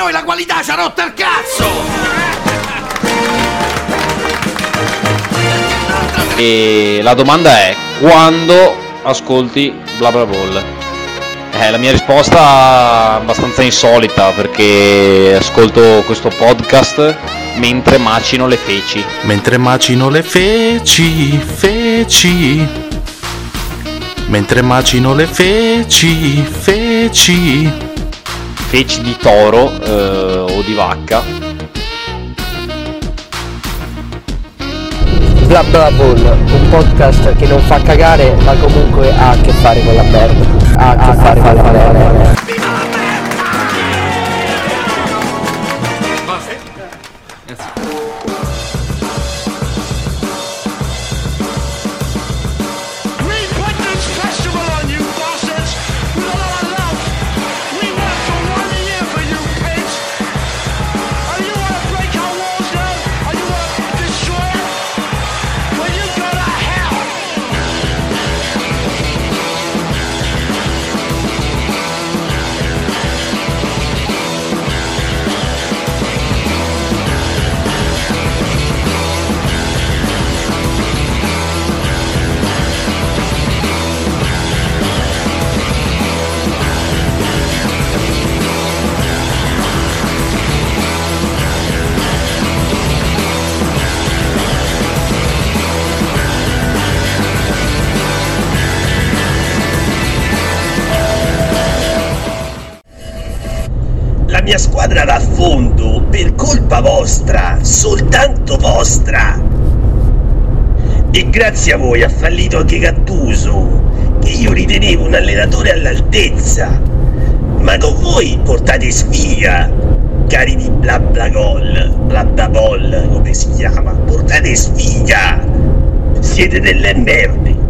noi la qualità ci ha rotto il cazzo! E la domanda è: quando ascolti BlaBlaBol? La mia risposta è abbastanza insolita, perché ascolto questo podcast mentre macino le feci. Feci di toro o di vacca. BlaBlaBol, un podcast che non fa cagare, ma comunque ha a che fare con la merda. Viva la squadra va a fondo per colpa vostra, soltanto vostra, e grazie a voi ha fallito anche Gattuso, che io ritenevo un allenatore all'altezza, ma con voi portate sfiga, cari di BlaBlaBol, come si chiama, portate sfiga, siete delle merde.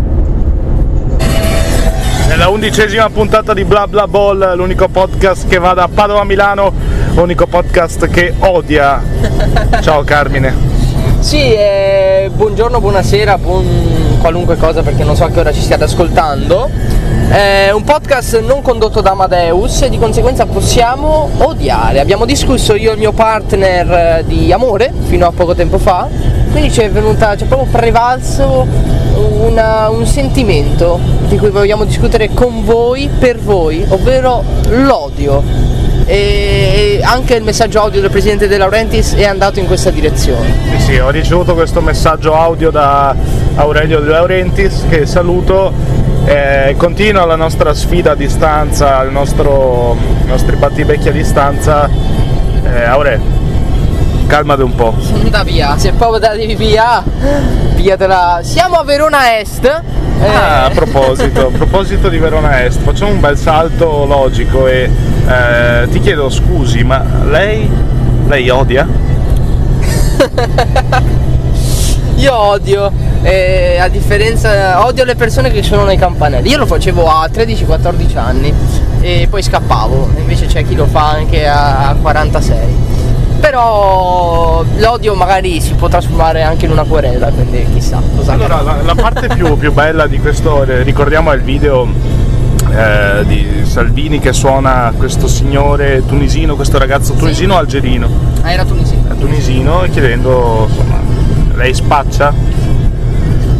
Nella 11ª puntata di BlaBlaBol, l'unico podcast che va da Padova a Milano, l'unico podcast che odia. Ciao Carmine. Sì, buongiorno, buonasera, qualunque cosa, perché non so a che ora ci stiate ascoltando. Un podcast non condotto da Amadeus e di conseguenza possiamo odiare. Abbiamo discusso io e il mio partner di amore fino a poco tempo fa, quindi c'è proprio prevalso un sentimento di cui vogliamo discutere con voi, per voi, ovvero l'odio, e anche il messaggio audio del presidente De Laurentiis è andato in questa direzione. Sì, ho ricevuto questo messaggio audio da Aurelio De Laurentiis, che saluto. Continua la nostra sfida a distanza, i nostri battibecchi a distanza. Aurelio, calmate un po'. Da via, se proprio te la devi pigliatela. Siamo a Verona Est. A proposito di Verona Est, facciamo un bel salto logico e ti chiedo scusi, ma lei odia? Io odio, a differenza, odio le persone che sono nei campanelli. Io lo facevo a 13-14 anni e poi scappavo, invece c'è chi lo fa anche a 46. Però l'odio magari si può trasformare anche in una querela, quindi chissà cosa. Allora, la parte più bella di questo, ricordiamo, è il video di Salvini che suona questo signore tunisino, questo ragazzo tunisino, sì. Algerino. Era tunisino. Chiedendo, insomma, lei spaccia?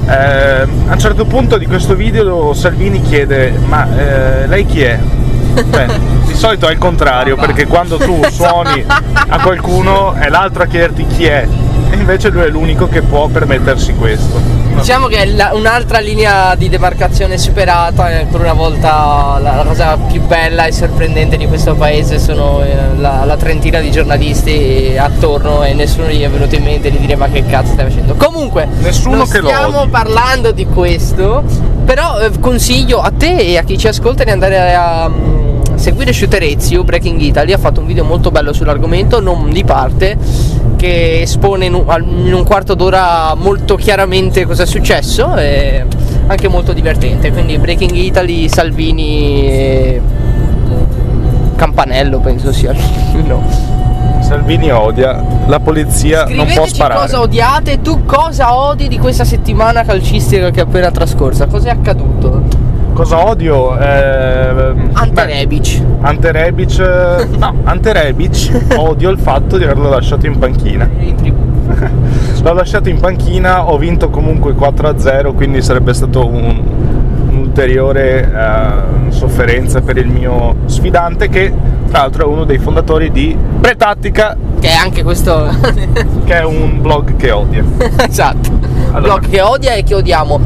A un certo punto di questo video Salvini chiede: ma lei chi è? Beh, di solito è il contrario, perché quando tu suoni a qualcuno è l'altro a chiederti chi è, e invece lui è l'unico che può permettersi questo. Diciamo che un'altra linea di demarcazione superata, per una volta la cosa più bella e sorprendente di questo paese sono la trentina di giornalisti attorno, e nessuno gli è venuto in mente di dire: ma che cazzo stai facendo? Comunque, nessuno che lo stiamo parlando di questo, però consiglio a te e a chi ci ascolta di andare a seguire Shooter Ezio, Breaking Italy, ha fatto un video molto bello sull'argomento, non di parte, che espone in un quarto d'ora molto chiaramente cosa è successo, e anche molto divertente. Quindi Breaking Italy, Salvini e campanello, penso sia. No. Salvini odia, la polizia non può sparare. Cosa odiate? Tu cosa odi di questa settimana calcistica che è appena trascorsa? Cos'è accaduto? cosa odio? Ante Rebic. Ante Rebic, no, Ante Rebic odio il fatto di averlo lasciato in panchina. In tribù. L'ho lasciato in panchina, ho vinto comunque 4-0, quindi sarebbe stato un'ulteriore sofferenza per il mio sfidante, che tra l'altro è uno dei fondatori di Pretattica, che è anche questo che è un blog che odia. Esatto, allora. Blog che odia e che odiamo.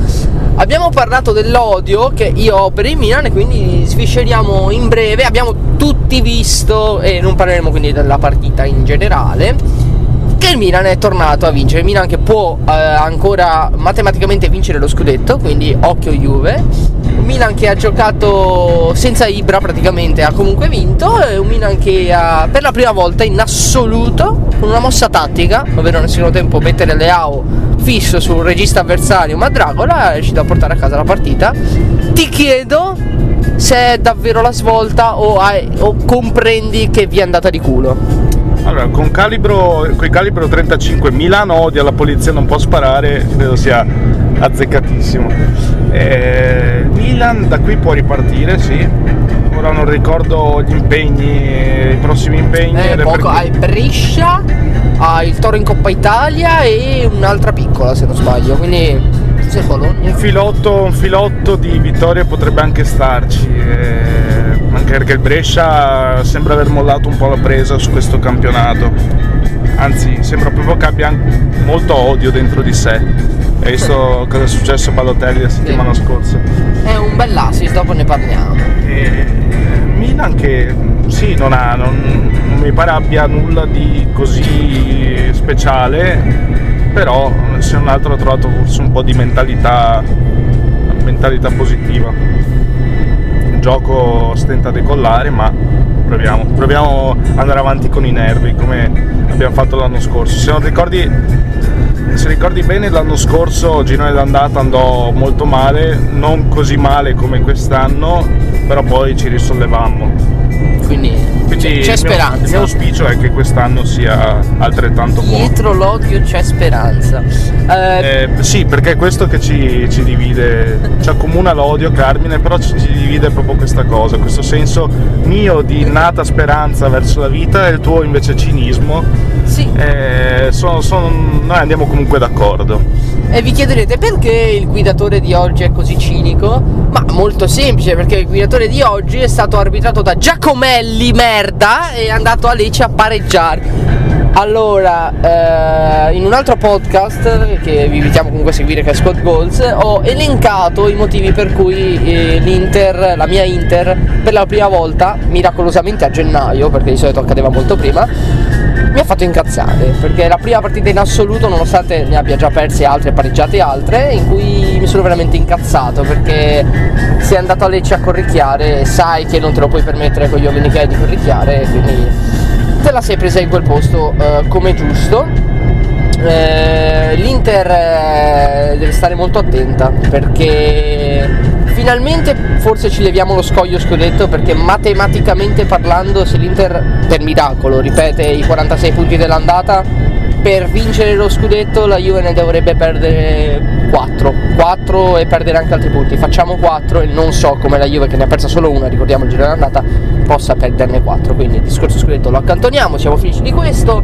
Abbiamo parlato dell'odio che io ho per il Milan, e quindi svisceriamo in breve. Abbiamo tutti visto, e non parleremo quindi della partita in generale, che il Milan è tornato a vincere. Il Milan che può ancora matematicamente vincere lo scudetto, quindi occhio Juve. Un Milan che ha giocato senza Ibra praticamente, ha comunque vinto. È un Milan che ha, per la prima volta in assoluto, con una mossa tattica, ovvero nel secondo tempo mettere Leao fisso sul regista avversario Mandragola, è riuscito a portare a casa la partita. Ti chiedo se è davvero la svolta o comprendi che vi è andata di culo. Allora, con calibro 35 Milano odia la polizia non può sparare, credo sia azzeccatissimo. Milan da qui può ripartire, sì. Ora non ricordo gli impegni, i prossimi impegni. Hai Brescia, hai il Toro in Coppa Italia e un'altra piccola se non sbaglio, quindi un filotto di vittorie potrebbe anche starci, anche perché il Brescia sembra aver mollato un po' la presa su questo campionato, anzi sembra proprio che abbia molto odio dentro di sé. Hai visto cosa è successo a Ballotelli la settimana scorsa? È un bell'assist, dopo ne parliamo. Milan che sì, non mi pare abbia nulla di così speciale, però se non altro ho trovato forse un po' di mentalità positiva. Il gioco stenta a decollare, ma proviamo ad andare avanti con i nervi come abbiamo fatto l'anno scorso. Se ricordi bene, l'anno scorso il girone d'andata andò molto male, non così male come quest'anno, però poi ci risollevammo. Quindi c'è speranza. Il mio auspicio è che quest'anno sia altrettanto buono. Dietro l'odio c'è speranza. Sì, perché è questo che ci divide, ci accomuna l'odio, Carmine, però ci divide proprio questa cosa, questo senso mio di innata speranza verso la vita e il tuo invece cinismo. Sì. Noi andiamo comunque d'accordo. E vi chiederete perché il guidatore di oggi è così cinico? Ma molto semplice, perché il guidatore di oggi è stato arbitrato da Giacomelli, merda, e è andato a Lecce a pareggiare. Allora, in un altro podcast che vi invitiamo comunque a seguire, che è Scott Goals, ho elencato i motivi per cui l'Inter, la mia Inter, per la prima volta, miracolosamente a gennaio, perché di solito accadeva molto prima, mi ha fatto incazzare, perché è la prima partita in assoluto, nonostante ne abbia già perse altre, pareggiate altre, in cui mi sono veramente incazzato, perché sei andato a Lecce a corricchiare, sai che non te lo puoi permettere con gli uomini che hai di corricchiare, quindi te la sei presa in quel posto come giusto. L'Inter deve stare molto attenta, perché finalmente forse ci leviamo lo scoglio scudetto, perché matematicamente parlando, se l'Inter per miracolo ripete i 46 punti dell'andata, per vincere lo scudetto la Juve ne dovrebbe perdere 4 e perdere anche altri punti. Facciamo 4 e non so come la Juve, che ne ha persa solo una, ricordiamo il giro dell'andata, possa perderne 4. Quindi il discorso scudetto lo accantoniamo, siamo felici di questo,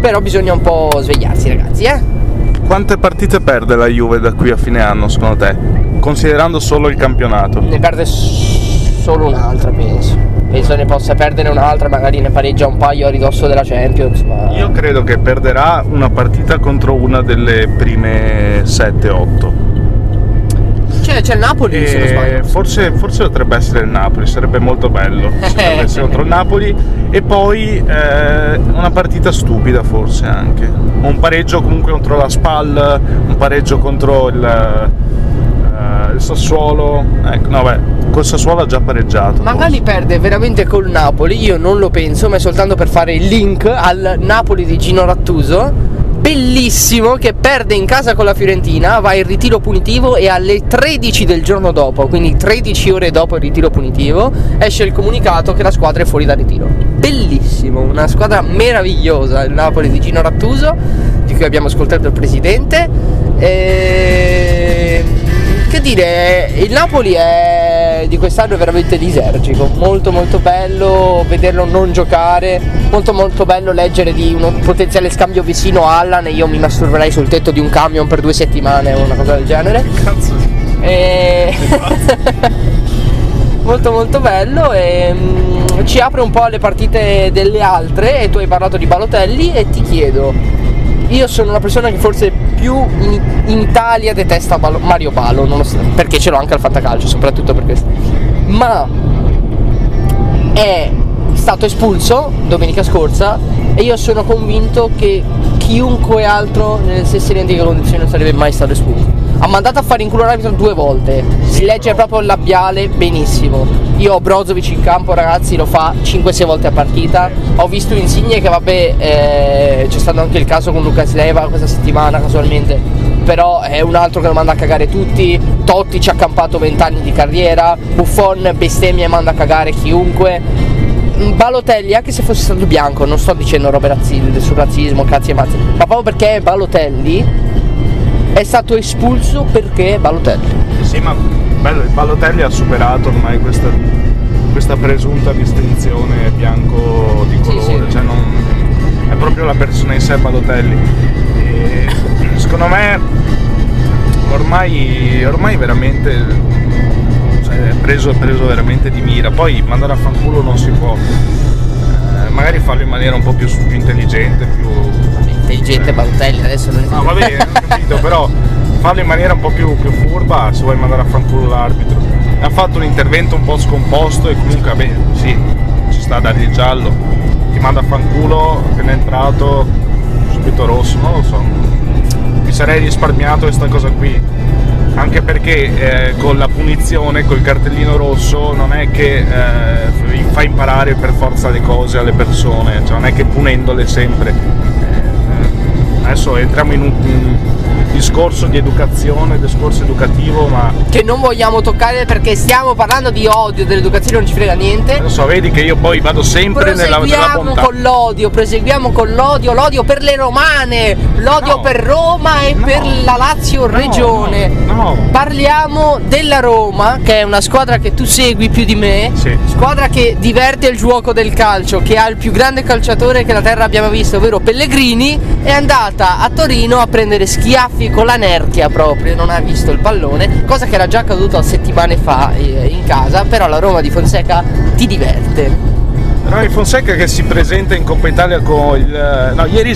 però bisogna un po' svegliarsi, ragazzi, eh? Quante partite perde la Juve da qui a fine anno secondo te? Considerando solo il campionato. Ne perde solo un'altra, penso ne possa perdere un'altra, magari ne pareggia un paio a ridosso della Champions, ma... Io credo che perderà una partita contro una delle prime 7-8. C'è il Napoli, se non sbaglio. Forse potrebbe essere il Napoli, sarebbe molto bello se dovesse contro il Napoli. E poi una partita stupida forse anche, un pareggio comunque contro la SPAL, un pareggio contro il Sassuolo, ecco. No, beh, col Sassuolo ha già pareggiato. Magari perde veramente col Napoli, io non lo penso, ma è soltanto per fare il link al Napoli di Gino Gattuso, bellissimo, che perde in casa con la Fiorentina, va in ritiro punitivo e alle 13 del giorno dopo, quindi 13 ore dopo il ritiro punitivo, esce il comunicato che la squadra è fuori dal ritiro. Bellissimo, una squadra meravigliosa, il Napoli di Gino Gattuso, di cui abbiamo ascoltato il presidente. Che dire, il Napoli è di quest'anno è veramente disergico, molto bello vederlo non giocare, molto bello leggere di un potenziale scambio vicino a Allan, e io mi masturberei sul tetto di un camion per 2 settimane o una cosa del genere. Cazzo. E... molto bello, e ci apre un po' alle partite delle altre, e tu hai parlato di Ballotelli e ti chiedo, io sono una persona che forse più in Italia detesta Mario Balo, non lo so, perché ce l'ho anche al Fantacalcio, soprattutto per questo, ma è stato espulso domenica scorsa e io sono convinto che chiunque altro nelle stesse identiche condizioni non sarebbe mai stato espulso. Ha mandato a fare in culo l'arbitro 2 volte, si legge proprio il labiale benissimo. Io ho Brozovic in campo, ragazzi, lo fa 5-6 volte a partita. Ho visto Insigne che vabbè, c'è stato anche il caso con Lucas Leiva questa settimana casualmente, però è un altro che lo manda a cagare tutti. Totti ci ha campato 20 anni di carriera. Buffon bestemmia e manda a cagare chiunque. Ballotelli, anche se fosse stato bianco, non sto dicendo robe sul razzismo, cazzi e mazzi, ma proprio perché Ballotelli è stato espulso perché Ballotelli. Sì, ma bello, Ballotelli ha superato ormai questa presunta distinzione bianco di colore, sì. Cioè non, è proprio la persona in sé Ballotelli. E secondo me ormai veramente, cioè, è preso veramente di mira. Poi mandare a fanculo non si può, magari farlo in maniera un po' più intelligente, più Ballotelli adesso non esiste. No, va bene, ho capito, però farlo in maniera un po' più furba se vuoi mandare a fanculo l'arbitro. Ha fatto un intervento un po' scomposto e comunque beh, sì, ci sta a dargli il giallo. Ti manda a fanculo, appena entrato, subito rosso, non lo so. Mi sarei risparmiato questa cosa qui. Anche perché con la punizione, col cartellino rosso, non è che fa imparare per forza le cose alle persone, cioè non è che punendole sempre. Adesso entriamo in un discorso di educazione, discorso educativo, ma che non vogliamo toccare perché stiamo parlando di odio, dell'educazione non ci frega niente. Lo so, vedi che io poi vado sempre nella bontà. Proseguiamo con l'odio, l'odio per le romane, l'odio per Roma e per la Lazio regione. No. Parliamo della Roma, che è una squadra che tu segui più di me, sì. Squadra che diverte il gioco del calcio, che ha il più grande calciatore che la terra abbia mai visto, ovvero Pellegrini, è andata a Torino a prendere schiaffi con la nerchia proprio, non ha visto il pallone, cosa che era già accaduta settimane fa in casa, però la Roma di Fonseca ti diverte. No, il Fonseca che si presenta in Coppa Italia con il... No, ieri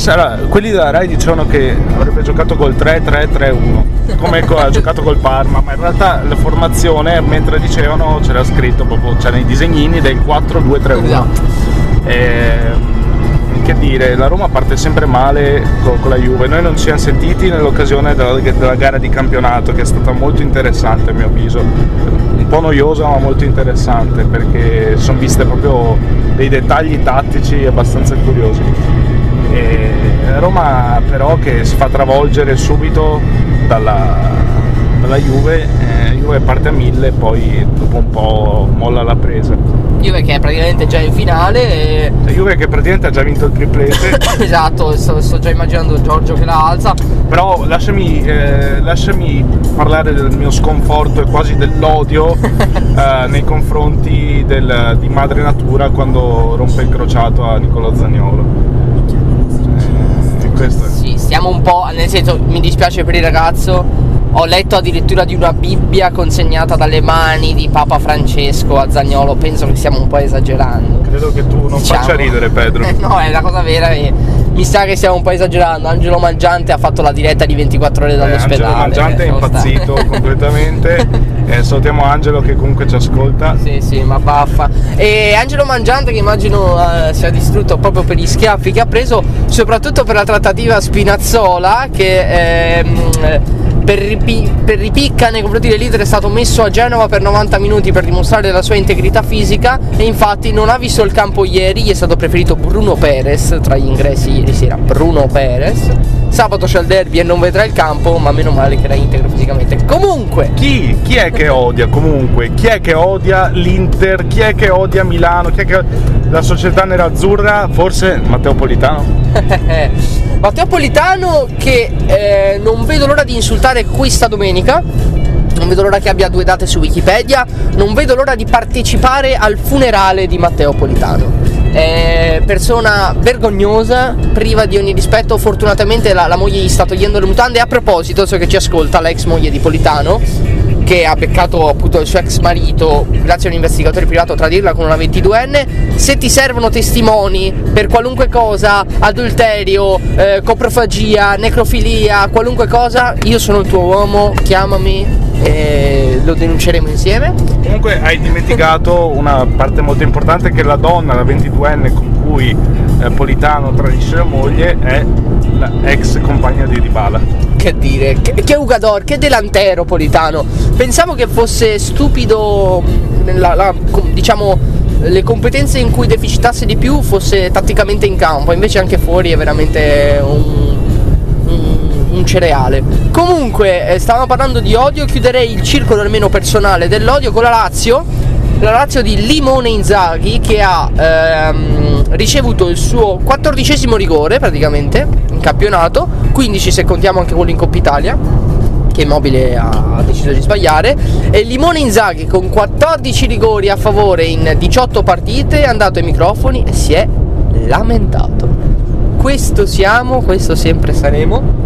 quelli della Rai dicevano che avrebbe giocato col 3-3-3-1, come ha giocato col Parma, ma in realtà la formazione, mentre dicevano, c'era scritto proprio, c'era nei disegnini del 4-2-3-1. Esatto. Che dire, la Roma parte sempre male con la Juve, noi non ci siamo sentiti nell'occasione della gara di campionato, che è stata molto interessante a mio avviso, un po' noiosa ma molto interessante, perché sono viste proprio dei dettagli tattici abbastanza curiosi. E Roma però che si fa travolgere subito dalla Juve, Juve parte a 1000 e poi dopo un po' molla la presa. Juve che è praticamente già in finale e... Juve che praticamente ha già vinto il triplete. Esatto, sto già immaginando Giorgio che la alza. Però lasciami parlare del mio sconforto e quasi dell'odio nei confronti di Madre Natura quando rompe il crociato a Nicolò Zaniolo. Questo è. Sì, stiamo un po', nel senso, mi dispiace per il ragazzo. Ho letto addirittura di una Bibbia consegnata dalle mani di Papa Francesco a Zaniolo, penso che stiamo un po' esagerando. Credo che tu non faccia ridere, Pedro. No, è la cosa vera, mi sa che stiamo un po' esagerando. Angelo Mangiante ha fatto la diretta di 24 ore dall'ospedale. Angelo Mangiante è impazzito completamente. Salutiamo Angelo che comunque ci ascolta. Sì, ma baffa. E Angelo Mangiante che immagino sia distrutto proprio per gli schiaffi che ha preso, soprattutto per la trattativa Spinazzola che... Per ripicca nei confronti dell'Inter è stato messo a Genova per 90 minuti per dimostrare la sua integrità fisica, e infatti non ha visto il campo ieri, gli è stato preferito Bruno Peres tra gli ingressi ieri sera. Bruno Peres. Sabato c'è il derby e non vedrà il campo, ma meno male che era integro fisicamente. Comunque chi è che odia comunque? Chi è che odia l'Inter? Chi è che odia Milano? Chi è che la società nerazzurra? Forse Matteo Politano? Matteo Politano che non vedo l'ora di insultare questa domenica, non vedo l'ora che abbia due date su Wikipedia, non vedo l'ora di partecipare al funerale di Matteo Politano. Persona vergognosa, priva di ogni rispetto. Fortunatamente la moglie gli sta togliendo le mutande. A proposito, so che ci ascolta la ex moglie di Politano, che ha beccato appunto il suo ex marito grazie a un investigatore privato a tradirla con una 22enne. Se ti servono testimoni per qualunque cosa, adulterio, coprofagia, necrofilia, qualunque cosa, io sono il tuo uomo, chiamami e lo denunceremo insieme. Comunque hai dimenticato una parte molto importante, che la donna, la 22enne con cui Politano tradisce la moglie, è la ex compagna di Dybala. Che dire, che Ugador, che delantero Politano. Pensavo che fosse stupido, diciamo le competenze in cui deficitasse di più fosse tatticamente in campo, invece anche fuori è veramente un cereale. Comunque stavamo parlando di odio, chiuderei il circolo almeno personale dell'odio con la Lazio. La Lazio di Limone Inzaghi, che ha ricevuto il suo 14° rigore praticamente in campionato, 15 se contiamo anche quello in Coppa Italia che Immobile ha deciso di sbagliare. E Limone Inzaghi con 14 rigori a favore in 18 partite è andato ai microfoni e si è lamentato. Questo siamo, questo sempre saremo.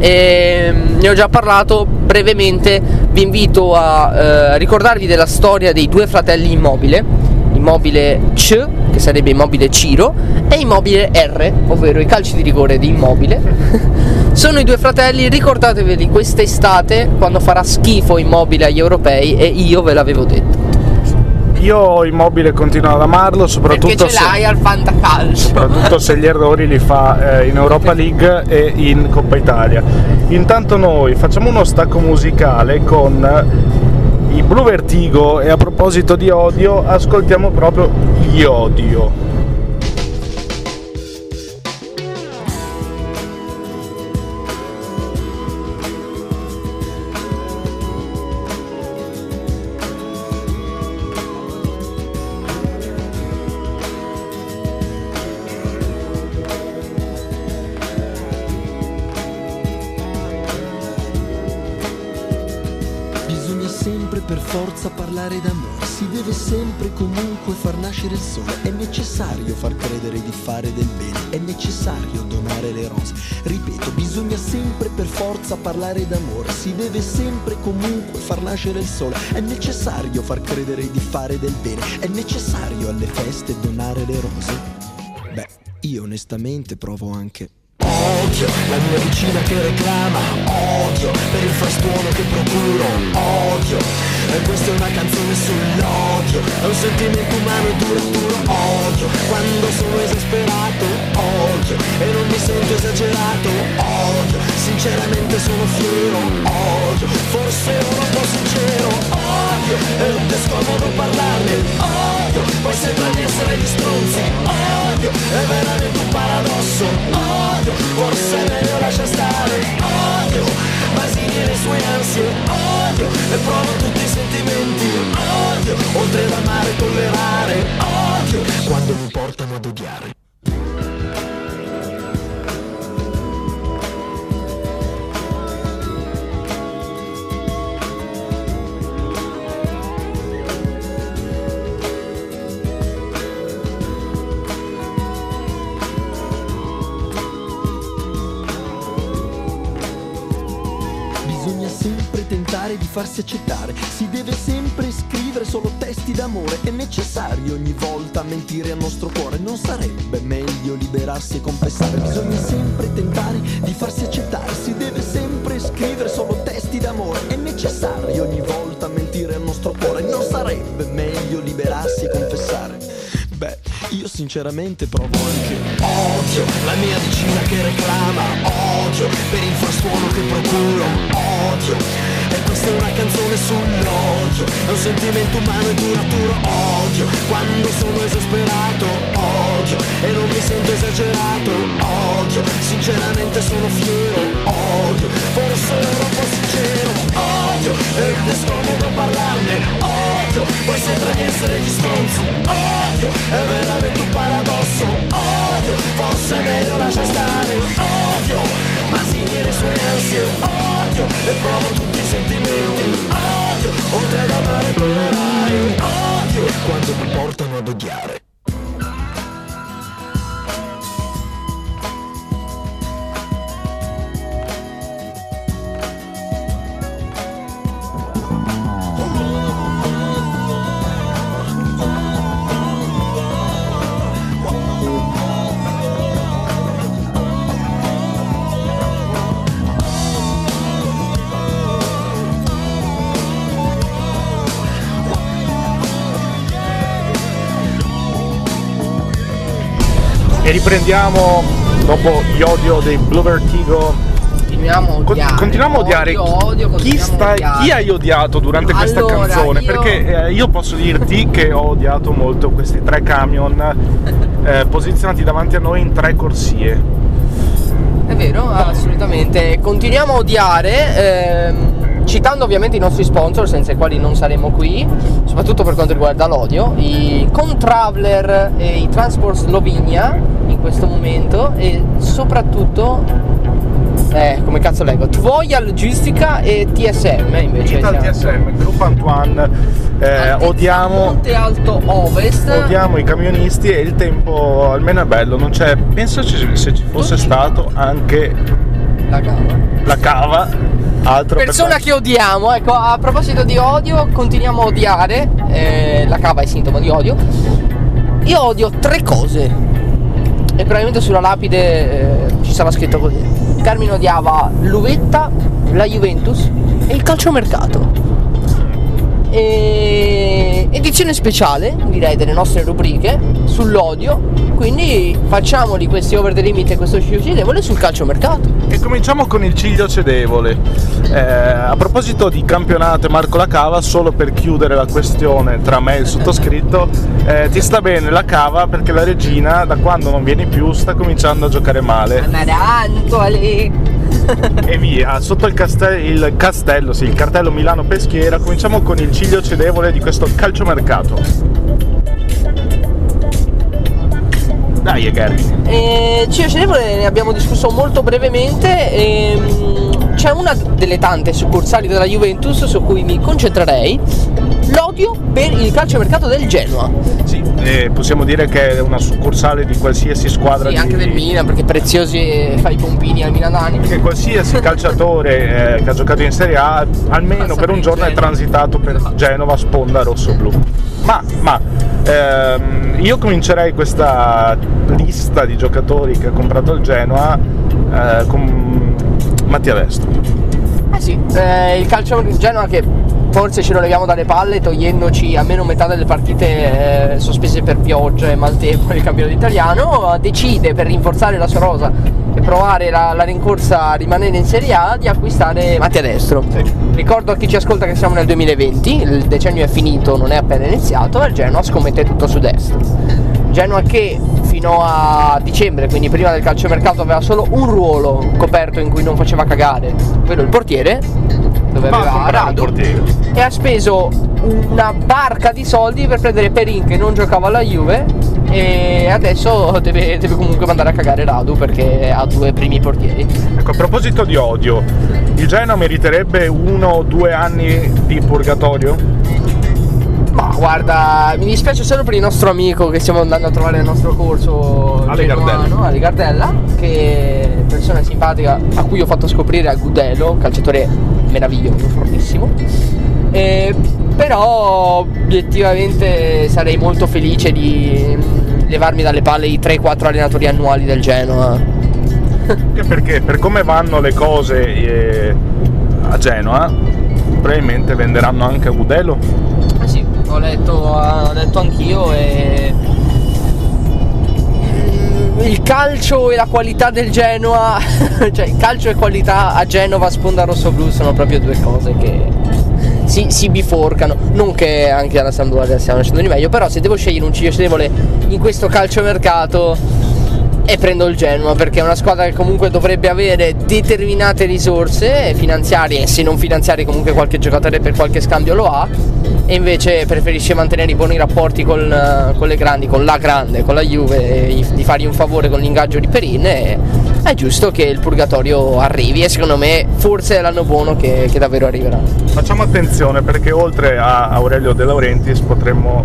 E ne ho già parlato brevemente, vi invito a ricordarvi della storia dei due fratelli Immobile, Immobile C, che sarebbe Immobile Ciro, e Immobile R, ovvero i calci di rigore di Immobile. Sono i due fratelli, ricordateveli quest'estate quando farà schifo Immobile agli europei, e io ve l'avevo detto. Io Immobile continuo ad amarlo, soprattutto ce l'hai al fantacalcio. Soprattutto se gli errori li fa in Europa League e in Coppa Italia. Intanto noi facciamo uno stacco musicale con i Blue Vertigo, e a proposito di odio ascoltiamo proprio gli odio. È necessario far credere di fare del bene, è necessario donare le rose. Ripeto, bisogna sempre per forza parlare d'amore, si deve sempre comunque far nascere il sole. È necessario far credere di fare del bene, è necessario alle feste donare le rose. Beh, io onestamente provo anche odio, la mia vicina che reclama, odio per il frastuono che procuro, odio, e questa è una canzone sull'odio, è un sentimento umano duro duro, odio, quando sono esasperato, odio, e non mi sento esagerato, odio, sinceramente sono fiero, odio, forse ero un po' sincero, odio, è tutto scomodo parlarne, odio, poi sembra di essere gli stronzi, odio, è veramente un paradosso, odio, forse è meglio lascia stare, odio, Basini e le sue ansie, odio, e provo tutti i sentimenti, odio, oltre ad amare e tollerare, odio, quando mi portano ad odiare. Di farsi accettare, si deve sempre scrivere solo testi d'amore, è necessario ogni volta mentire al nostro cuore, non sarebbe meglio liberarsi e confessare? Bisogna sempre tentare di farsi accettare, si deve sempre scrivere solo testi d'amore, è necessario ogni volta mentire al nostro cuore, non sarebbe meglio liberarsi e confessare? Beh, io sinceramente provo anche odio, la mia vicina che reclama, odio, per il frastuono che procuro, odio, e questa è una canzone sull'odio, è un sentimento umano e duraturo, odio, quando sono esasperato, odio, e non mi sento esagerato, odio, sinceramente sono fiero, odio, forse ero un po' sincero, odio, è scomodo parlarne, odio, poi sembra di essere gli stronzi, odio, è veramente un paradosso, odio, forse è meglio lasciar stare, odio, Masini e le sue ansie, odio, e provo tutti i sentimenti, riprendiamo dopo l'odio dei Blue Vertigo. Continuiamo a odiare. Chi hai odiato durante questa canzone? Perché io posso dirti che ho odiato molto questi tre camion posizionati davanti a noi in tre corsie. È vero, assolutamente. Continuiamo a odiare, citando ovviamente i nostri sponsor, senza i quali non saremmo qui, soprattutto per quanto riguarda l'odio, i Contraveler e i Transport Slovenia in questo momento, e soprattutto come cazzo leggo? Tvoja Logistica e TSM invece. TSM, Gruppo Antoine. Odiamo Monte Alto Ovest. Odiamo i camionisti e il tempo almeno è bello, non c'è. Penso se ci fosse stato anche la cava. La cava. Altro persona che odiamo, ecco, a proposito di odio, continuiamo a odiare. La cava è sintomo di odio. Io odio tre cose. E probabilmente sulla lapide ci sarà scritto così. Carmine odiava l'Uvetta, la Juventus e il calciomercato. Edizione speciale, direi, delle nostre rubriche sull'odio. Quindi facciamo di questi over the limit e questo ciglio cedevole sul calciomercato. E cominciamo con il ciglio cedevole. A proposito di campionato e Marco La Cava, solo per chiudere la questione tra me e il sottoscritto, ti sta bene La Cava perché la regina, da quando non vieni più, sta cominciando a giocare male. Amarantoli. E via, sotto il cartello Milano Peschiera. Cominciamo con il ciglio cedevole di questo calciomercato. Dai, Gary. Ciglio cedevole ne abbiamo discusso molto brevemente. C'è una delle tante succursali della Juventus su cui mi concentrerei: l'odio per il calciomercato del Genoa. Sì, possiamo dire che è una succursale di qualsiasi squadra. Sì, anche del Milan, perché Preziosi fa i pompini al Milanani. Perché qualsiasi calciatore che ha giocato in Serie A, almeno passa per un giorno, è transitato per Genova, sponda rosso-blu. Io comincerei questa lista di giocatori che ha comprato il Genoa con Mattia Destro. Il calcio del Genoa che forse ce lo leviamo dalle palle togliendoci almeno metà delle partite sospese per pioggia e maltempo nel campionato italiano, decide, per rinforzare la sua rosa e provare la rincorsa a rimanere in Serie A, di acquistare Mattia Destro. Sì. Ricordo a chi ci ascolta che siamo nel 2020, il decennio è finito, non è appena iniziato, e il Genoa scommette tutto su Destro. Genoa che fino a dicembre, quindi prima del calciomercato, aveva solo un ruolo coperto in cui non faceva cagare, quello il portiere, dove aveva Radu, e ha speso una barca di soldi per prendere Perin, che non giocava alla Juve, e adesso deve comunque mandare a cagare Radu perché ha due primi portieri. Ecco, a proposito di odio, il Genoa meriterebbe 1 o 2 anni di purgatorio? Ma guarda, mi dispiace solo per il nostro amico che stiamo andando a trovare nel nostro corso, Ale Gardella, che è persona simpatica a cui ho fatto scoprire a Gudelo, calciatore meraviglioso, fortissimo. Però obiettivamente sarei molto felice di levarmi dalle palle i 3-4 allenatori annuali del Genoa. Perché per come vanno le cose a Genoa, probabilmente venderanno anche a Gudelo. Ho letto anch'io, e il calcio e la qualità del Genoa, cioè il calcio e qualità a Genova sponda rosso-blu sono proprio due cose che si biforcano. Non che anche alla Sampdoria stiamo facendo di meglio, però se devo scegliere un ciglio cedevole in questo calciomercato, e prendo il Genoa perché è una squadra che comunque dovrebbe avere determinate risorse finanziarie, e se non finanziarie comunque qualche giocatore per qualche scambio lo ha, e invece preferisce mantenere i buoni rapporti con le grandi, con la Juve, e di fargli un favore con l'ingaggio di Perin. E è giusto che il purgatorio arrivi, e secondo me forse è l'anno buono che davvero arriverà. Facciamo attenzione perché oltre a Aurelio De Laurentiis potremmo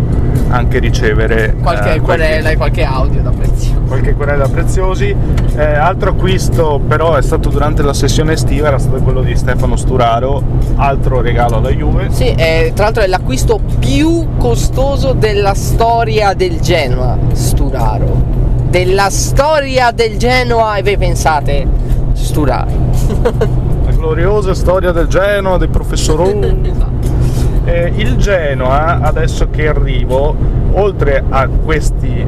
anche ricevere qualche querela e qualche audio da Preziosi. Qualche querela da Preziosi. Altro acquisto però è stato durante la sessione estiva, era stato quello di Stefano Sturaro, altro regalo alla Juve. Sì, tra l'altro è l'acquisto più costoso della storia del Genoa, Sturaro. Della storia del Genoa, e voi pensate Sturaro. La gloriosa storia del Genoa, dei professoroni. Il Genoa, adesso che arrivo, oltre a questi,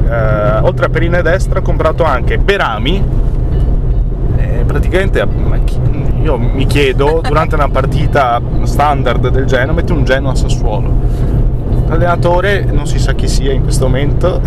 oltre a Perina destra, ha comprato anche Berami. Praticamente io mi chiedo, durante una partita standard del Genoa, metti un Genoa a Sassuolo, l'allenatore non si sa chi sia in questo momento,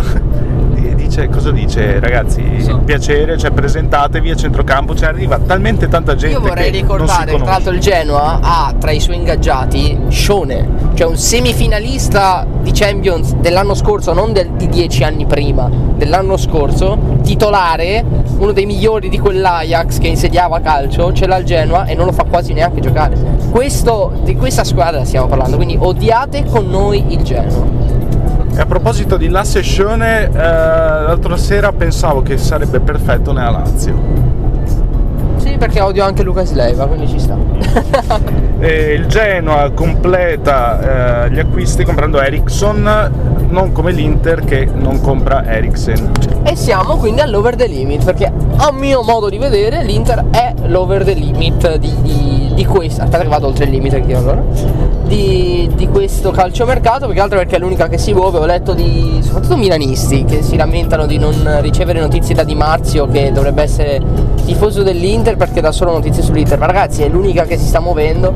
e dice, cosa dice? Ragazzi, piacere, cioè, presentatevi a centrocampo, cioè arriva talmente tanta gente. Io vorrei ricordare, tra l'altro, il Genoa ha tra i suoi ingaggiati Scione, cioè un semifinalista di Champions dell'anno scorso, non di 10 anni prima, dell'anno scorso, titolare, uno dei migliori di quell'Ajax che insediava calcio, ce l'ha il Genoa e non lo fa quasi neanche giocare. Di questa squadra stiamo parlando, quindi odiate con noi il Genoa. E a proposito di La Sessione, l'altra sera pensavo che sarebbe perfetto nella Lazio. Sì, perché odio anche Lucas Leiva, quindi ci sta. Il Genoa completa gli acquisti comprando Ericsson, non come l'Inter che non compra Ericsson. E siamo quindi all'over the limit, perché a mio modo di vedere l'Inter è l'over the limit di questo. Aspetta che vado oltre il limite anch'io, allora. Di questo calciomercato, perché altro, perché è l'unica che si muove. Ho letto di soprattutto milanisti che si lamentano di non ricevere notizie da Di Marzio, che dovrebbe essere tifoso dell'Inter perché dà solo notizie sull'Inter. Ma ragazzi, è l'unica che si sta muovendo,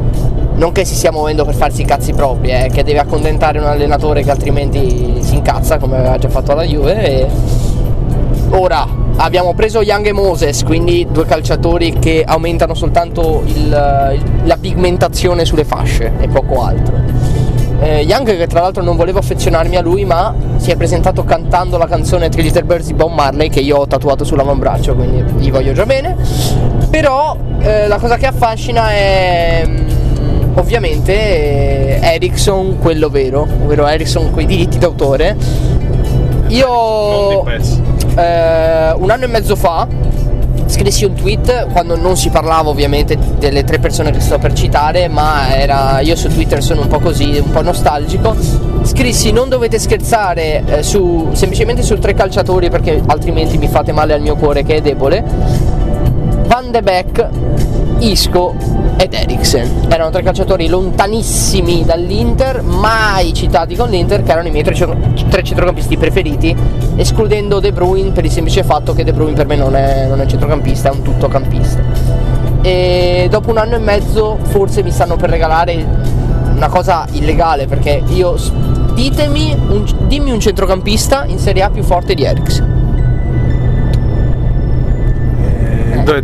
non che si stia muovendo per farsi i cazzi propri, che deve accontentare un allenatore che altrimenti si incazza, come aveva già fatto alla Juve. E ora abbiamo preso Young e Moses, quindi due calciatori che aumentano soltanto la pigmentazione sulle fasce e poco altro. Young, che tra l'altro non volevo affezionarmi a lui, ma si è presentato cantando la canzone Three Little Birds di Bob Marley, che io ho tatuato sull'avambraccio, quindi gli voglio già bene. Però la cosa che affascina è ovviamente Ericsson, quello vero, ovvero Ericsson con i diritti d'autore. Io un anno e mezzo fa scrissi un tweet, quando non si parlava ovviamente delle tre persone che sto per citare, ma io su Twitter sono un po' così, un po' nostalgico. Scrissi: non dovete scherzare semplicemente su tre calciatori, perché altrimenti mi fate male al mio cuore che è debole. Van de Beek, Isco ed Eriksen erano tre calciatori lontanissimi dall'Inter, mai citati con l'Inter, che erano i miei tre centrocampisti preferiti, escludendo De Bruyne, per il semplice fatto che De Bruyne per me non è centrocampista, è un tuttocampista. E dopo un anno e mezzo forse mi stanno per regalare una cosa illegale, perché io, dimmi un centrocampista in Serie A più forte di Eriksen.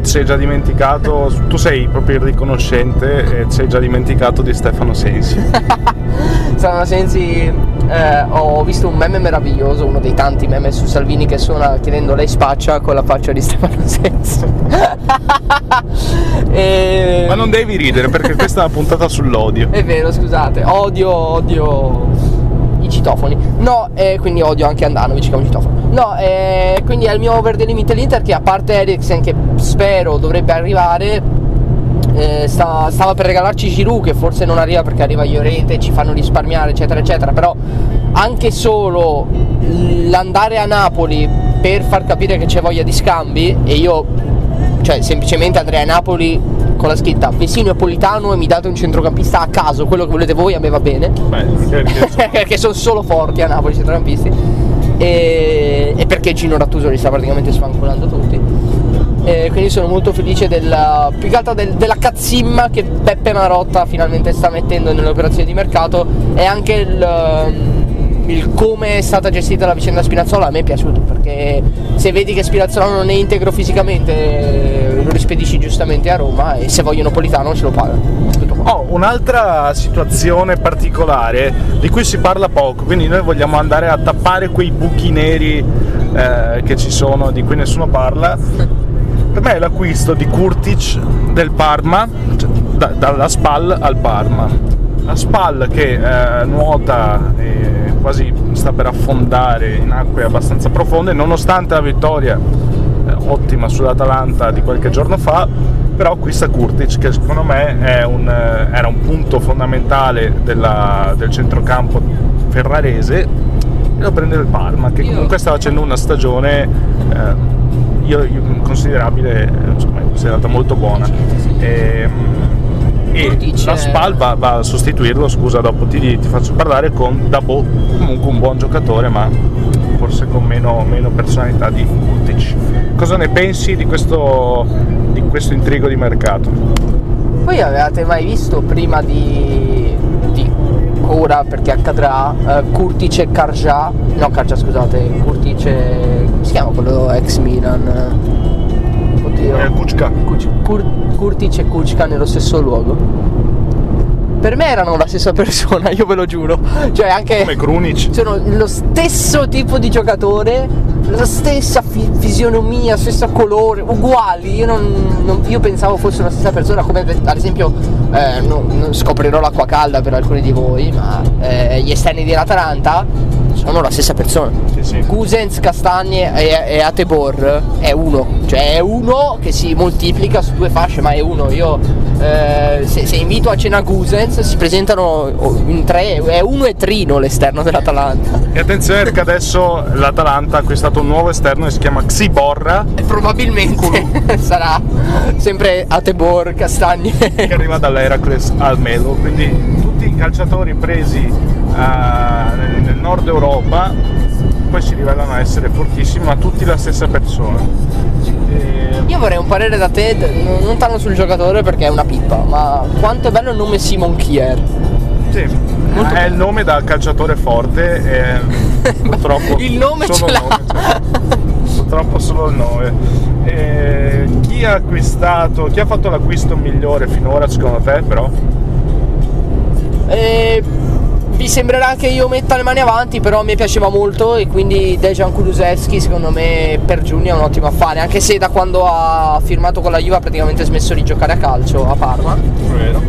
Sei già dimenticato, tu sei proprio irriconoscente, e sei già dimenticato di Stefano Sensi. Stefano Sensi, ho visto un meme meraviglioso, uno dei tanti meme su Salvini che suona chiedendo "lei spaccia" con la faccia di Stefano Sensi. Ma non devi ridere, perché questa è una puntata sull'odio. È vero, scusate, odio i citofoni. No, quindi odio anche Andanovic, che è un citofono. No, quindi è il mio over the limit l'Inter, che a parte Eriksen, che spero dovrebbe arrivare, stava per regalarci Giroud, che forse non arriva perché arriva Llorente, ci fanno risparmiare eccetera eccetera. Però anche solo l'andare a Napoli per far capire che c'è voglia di scambi, e io, cioè, semplicemente andrei a Napoli con la scritta "Vecino e Politano e mi date un centrocampista a caso, quello che volete voi, a me va bene". Beh, perché sono solo forti a Napoli i centrocampisti. E perché Gino Gattuso li sta praticamente sfanculando tutti, quindi sono molto felice più che altro della cazzimma che Beppe Marotta finalmente sta mettendo nelle operazioni di mercato, e anche il come è stata gestita la vicenda Spinazzola. A me è piaciuto, perché se vedi che Spinazzola non è integro fisicamente, lo rispedisci giustamente a Roma, e se vogliono Politano ce lo pagano. Un'altra situazione particolare di cui si parla poco, quindi noi vogliamo andare a tappare quei buchi neri che ci sono, di cui nessuno parla. Per me è l'acquisto di Kurtić del Parma, cioè, dalla SPAL al Parma. La SPAL che nuota e quasi sta per affondare in acque abbastanza profonde, nonostante la vittoria ottima sull'Atalanta di qualche giorno fa. Però acquista Kurtić, che secondo me era un punto fondamentale del centrocampo ferrarese, e lo prende il Parma, che comunque sta facendo una stagione considerabile, insomma, considerata molto buona. e la SPAL va a sostituirlo, scusa, dopo ti faccio parlare, con Dabo, comunque un buon giocatore ma forse con meno personalità di Kurtić. Cosa ne pensi di questo intrigo di mercato? Voi avevate mai visto prima di ora, perché accadrà, Kurtić e Karja, no Karja scusate, Kurtić e... come si chiama quello ex Milan? Kučka. Kurtić e Kučka nello stesso luogo? Per me erano la stessa persona, io ve lo giuro. Cioè anche come Krunić. Sono lo stesso tipo di giocatore, la stessa fisionomia, stesso colore, uguali. Io io pensavo fosse la stessa persona, come ad esempio scoprirò l'acqua calda per alcuni di voi, ma gli esterni dell'Atalanta sono la stessa persona. Sì, sì. Gosens, Castagne e Atebor è uno, cioè è uno che si moltiplica su due fasce, ma è uno. Io se invito a cena Gosens si presentano in tre, è uno e trino l'esterno dell'Atalanta. E attenzione, perché adesso l'Atalanta ha acquistato un nuovo esterno che si chiama Xiborra, e probabilmente sarà sempre Atebor, Castagne, che arriva dall'Heracles al Melo, quindi tutti i calciatori presi nel nord Europa poi si rivelano essere fortissimi, ma tutti la stessa persona. Io vorrei un parere da te, non tanto sul giocatore perché è una pippa, ma quanto è bello il nome Simon Kjær. Sì. Molto è il nome da calciatore forte e purtroppo il nome solo ce l'ha. Purtroppo solo il nome. Chi ha fatto l'acquisto migliore finora secondo te però? Vi sembrerà che io metta le mani avanti, però mi piaceva molto, e quindi Dejan Kulusevski secondo me per Giugno è un ottimo affare, anche se da quando ha firmato con la Juve ha praticamente smesso di giocare a calcio a Parma. Vero.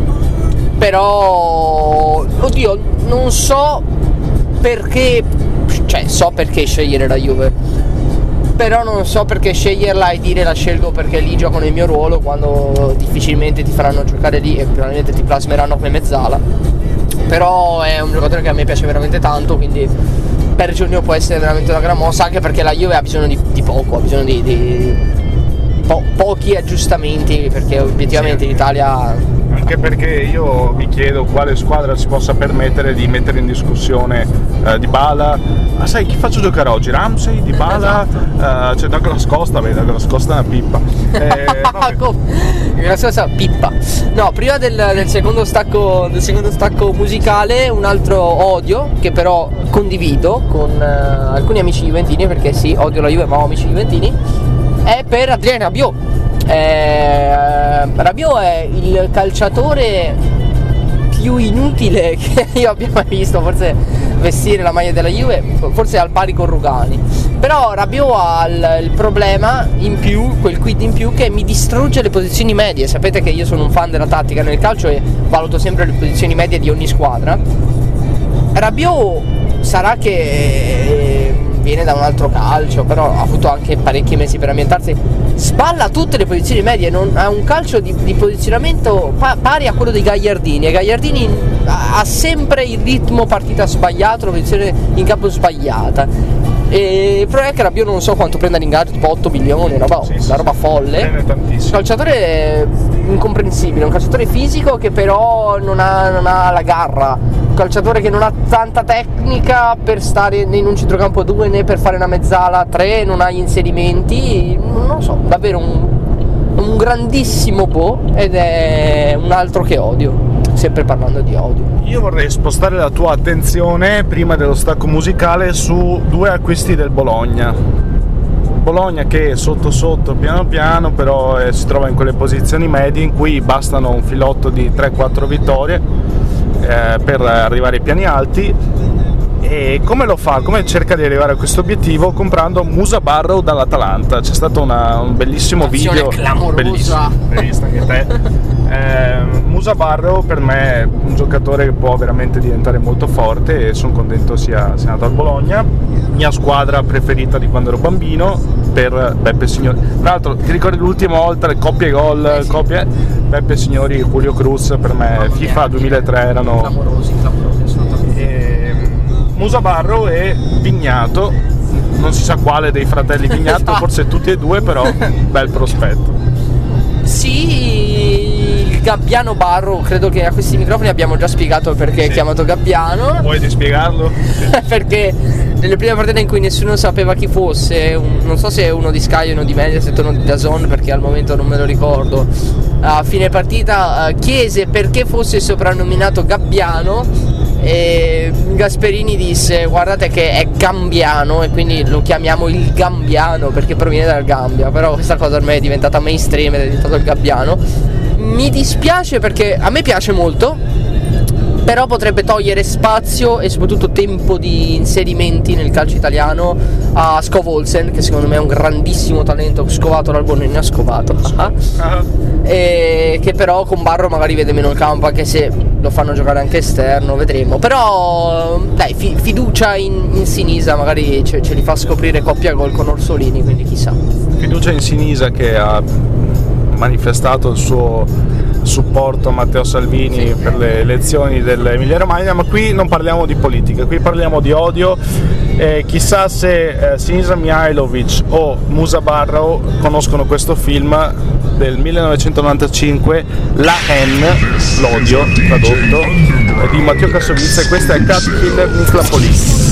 Però oddio, non so perché, cioè so perché scegliere la Juve, però non so perché sceglierla e dire la scelgo perché lì gioco nel mio ruolo, quando difficilmente ti faranno giocare lì e probabilmente ti plasmeranno come mezzala. Però è un giocatore che a me piace veramente tanto, quindi per Giugno può essere veramente una gran mossa, anche perché la Juve ha bisogno di poco, ha bisogno di pochi aggiustamenti, perché obiettivamente sì, l'Italia... Anche perché io mi chiedo quale squadra si possa permettere di mettere in discussione Dybala, ma sai chi faccio giocare oggi? Ramsey, Dybala, esatto. C'è Douglas Costa, beh Douglas Costa è una pippa. Douglas Costa è una pippa. No, prima del secondo stacco musicale, un altro odio che però condivido con alcuni amici juventini, perché sì, odio la Juve ma ho amici juventini, è per Adrien Rabiot. Rabiot è il calciatore più inutile che io abbia mai visto, forse vestire la maglia della Juve, forse al pari con Rugani. Però Rabiot ha il problema in più, quel quid in più, che mi distrugge le posizioni medie. Sapete che io sono un fan della tattica nel calcio e valuto sempre le posizioni medie di ogni squadra. Rabiot sarà che viene da un altro calcio, però ha avuto anche parecchi mesi per ambientarsi, sballa tutte le posizioni medie, ha un calcio di posizionamento pari a quello dei Gagliardini, e Gagliardini ha sempre il ritmo partita sbagliato, la posizione in campo sbagliata. E il problema è che Rabiot non so quanto prenda l'ingaggio, tipo 8 milioni, roba folle. Un calciatore incomprensibile, un calciatore fisico che però non ha la garra, un calciatore che non ha tanta tecnica per stare in un centrocampo 2 né per fare una mezzala 3, non ha gli inserimenti, non lo so, davvero un grandissimo ed è un altro che odio. Sempre parlando di odio, io vorrei spostare la tua attenzione prima dello stacco musicale su due acquisti del Bologna che sotto piano piano però si trova in quelle posizioni medie in cui bastano un filotto di 3-4 vittorie per arrivare ai piani alti. E come lo fa? Come cerca di arrivare a questo obiettivo? Comprando Musa Barrow dall'Atalanta. C'è stato un bellissimo video, bellissimo, l'hai visto anche te. Musa Barrow per me è un giocatore che può veramente diventare molto forte e sono contento sia andato al Bologna, mia squadra preferita di quando ero bambino, per Beppe Signori. Tra l'altro ti ricordi l'ultima volta le coppie gol, sì. Coppie? Beppe Signori, Julio Cruz, per me no, FIFA 2003 erano clamorosi. Musa Barrow e Vignato, non si sa quale dei fratelli Vignato, esatto. Forse tutti e due, però bel prospetto. Sì, Gabbiano Barro, credo che a questi microfoni abbiamo già spiegato perché sì. È chiamato Gabbiano. Vuoi dispiegarlo? Perché nelle prime partite in cui nessuno sapeva chi fosse, non so se è uno di Sky, uno di Mediaset, uno di DAZN, perché al momento non me lo ricordo, a fine partita chiese perché fosse soprannominato Gabbiano e Gasperini disse: guardate che è gambiano e quindi lo chiamiamo il Gambiano perché proviene dal Gambia. Però questa cosa ormai è diventata mainstream ed è diventato il Gabbiano. Mi dispiace perché a me piace molto, però potrebbe togliere spazio e soprattutto tempo di inserimenti nel calcio italiano a Skov Olsen, che secondo me è un grandissimo talento scovato dal Borneo, ne ha scovato e che però con Barro magari vede meno il campo, anche se lo fanno giocare anche esterno, vedremo. Però dai, fiducia in Sinisa, magari ce li fa scoprire coppia gol con Orsolini, quindi chissà. Fiducia in Sinisa, che ha manifestato il suo supporto a Matteo Salvini, sì, per le elezioni dell'Emilia Romagna. Ma qui non parliamo di politica, qui parliamo di odio. Chissà se Sinisa Mihajlović o Musa Barrow conoscono questo film del 1995, La Haine, l'odio tradotto, di Matteo Kassovitz, e questa è Cat Killer Muflapolis.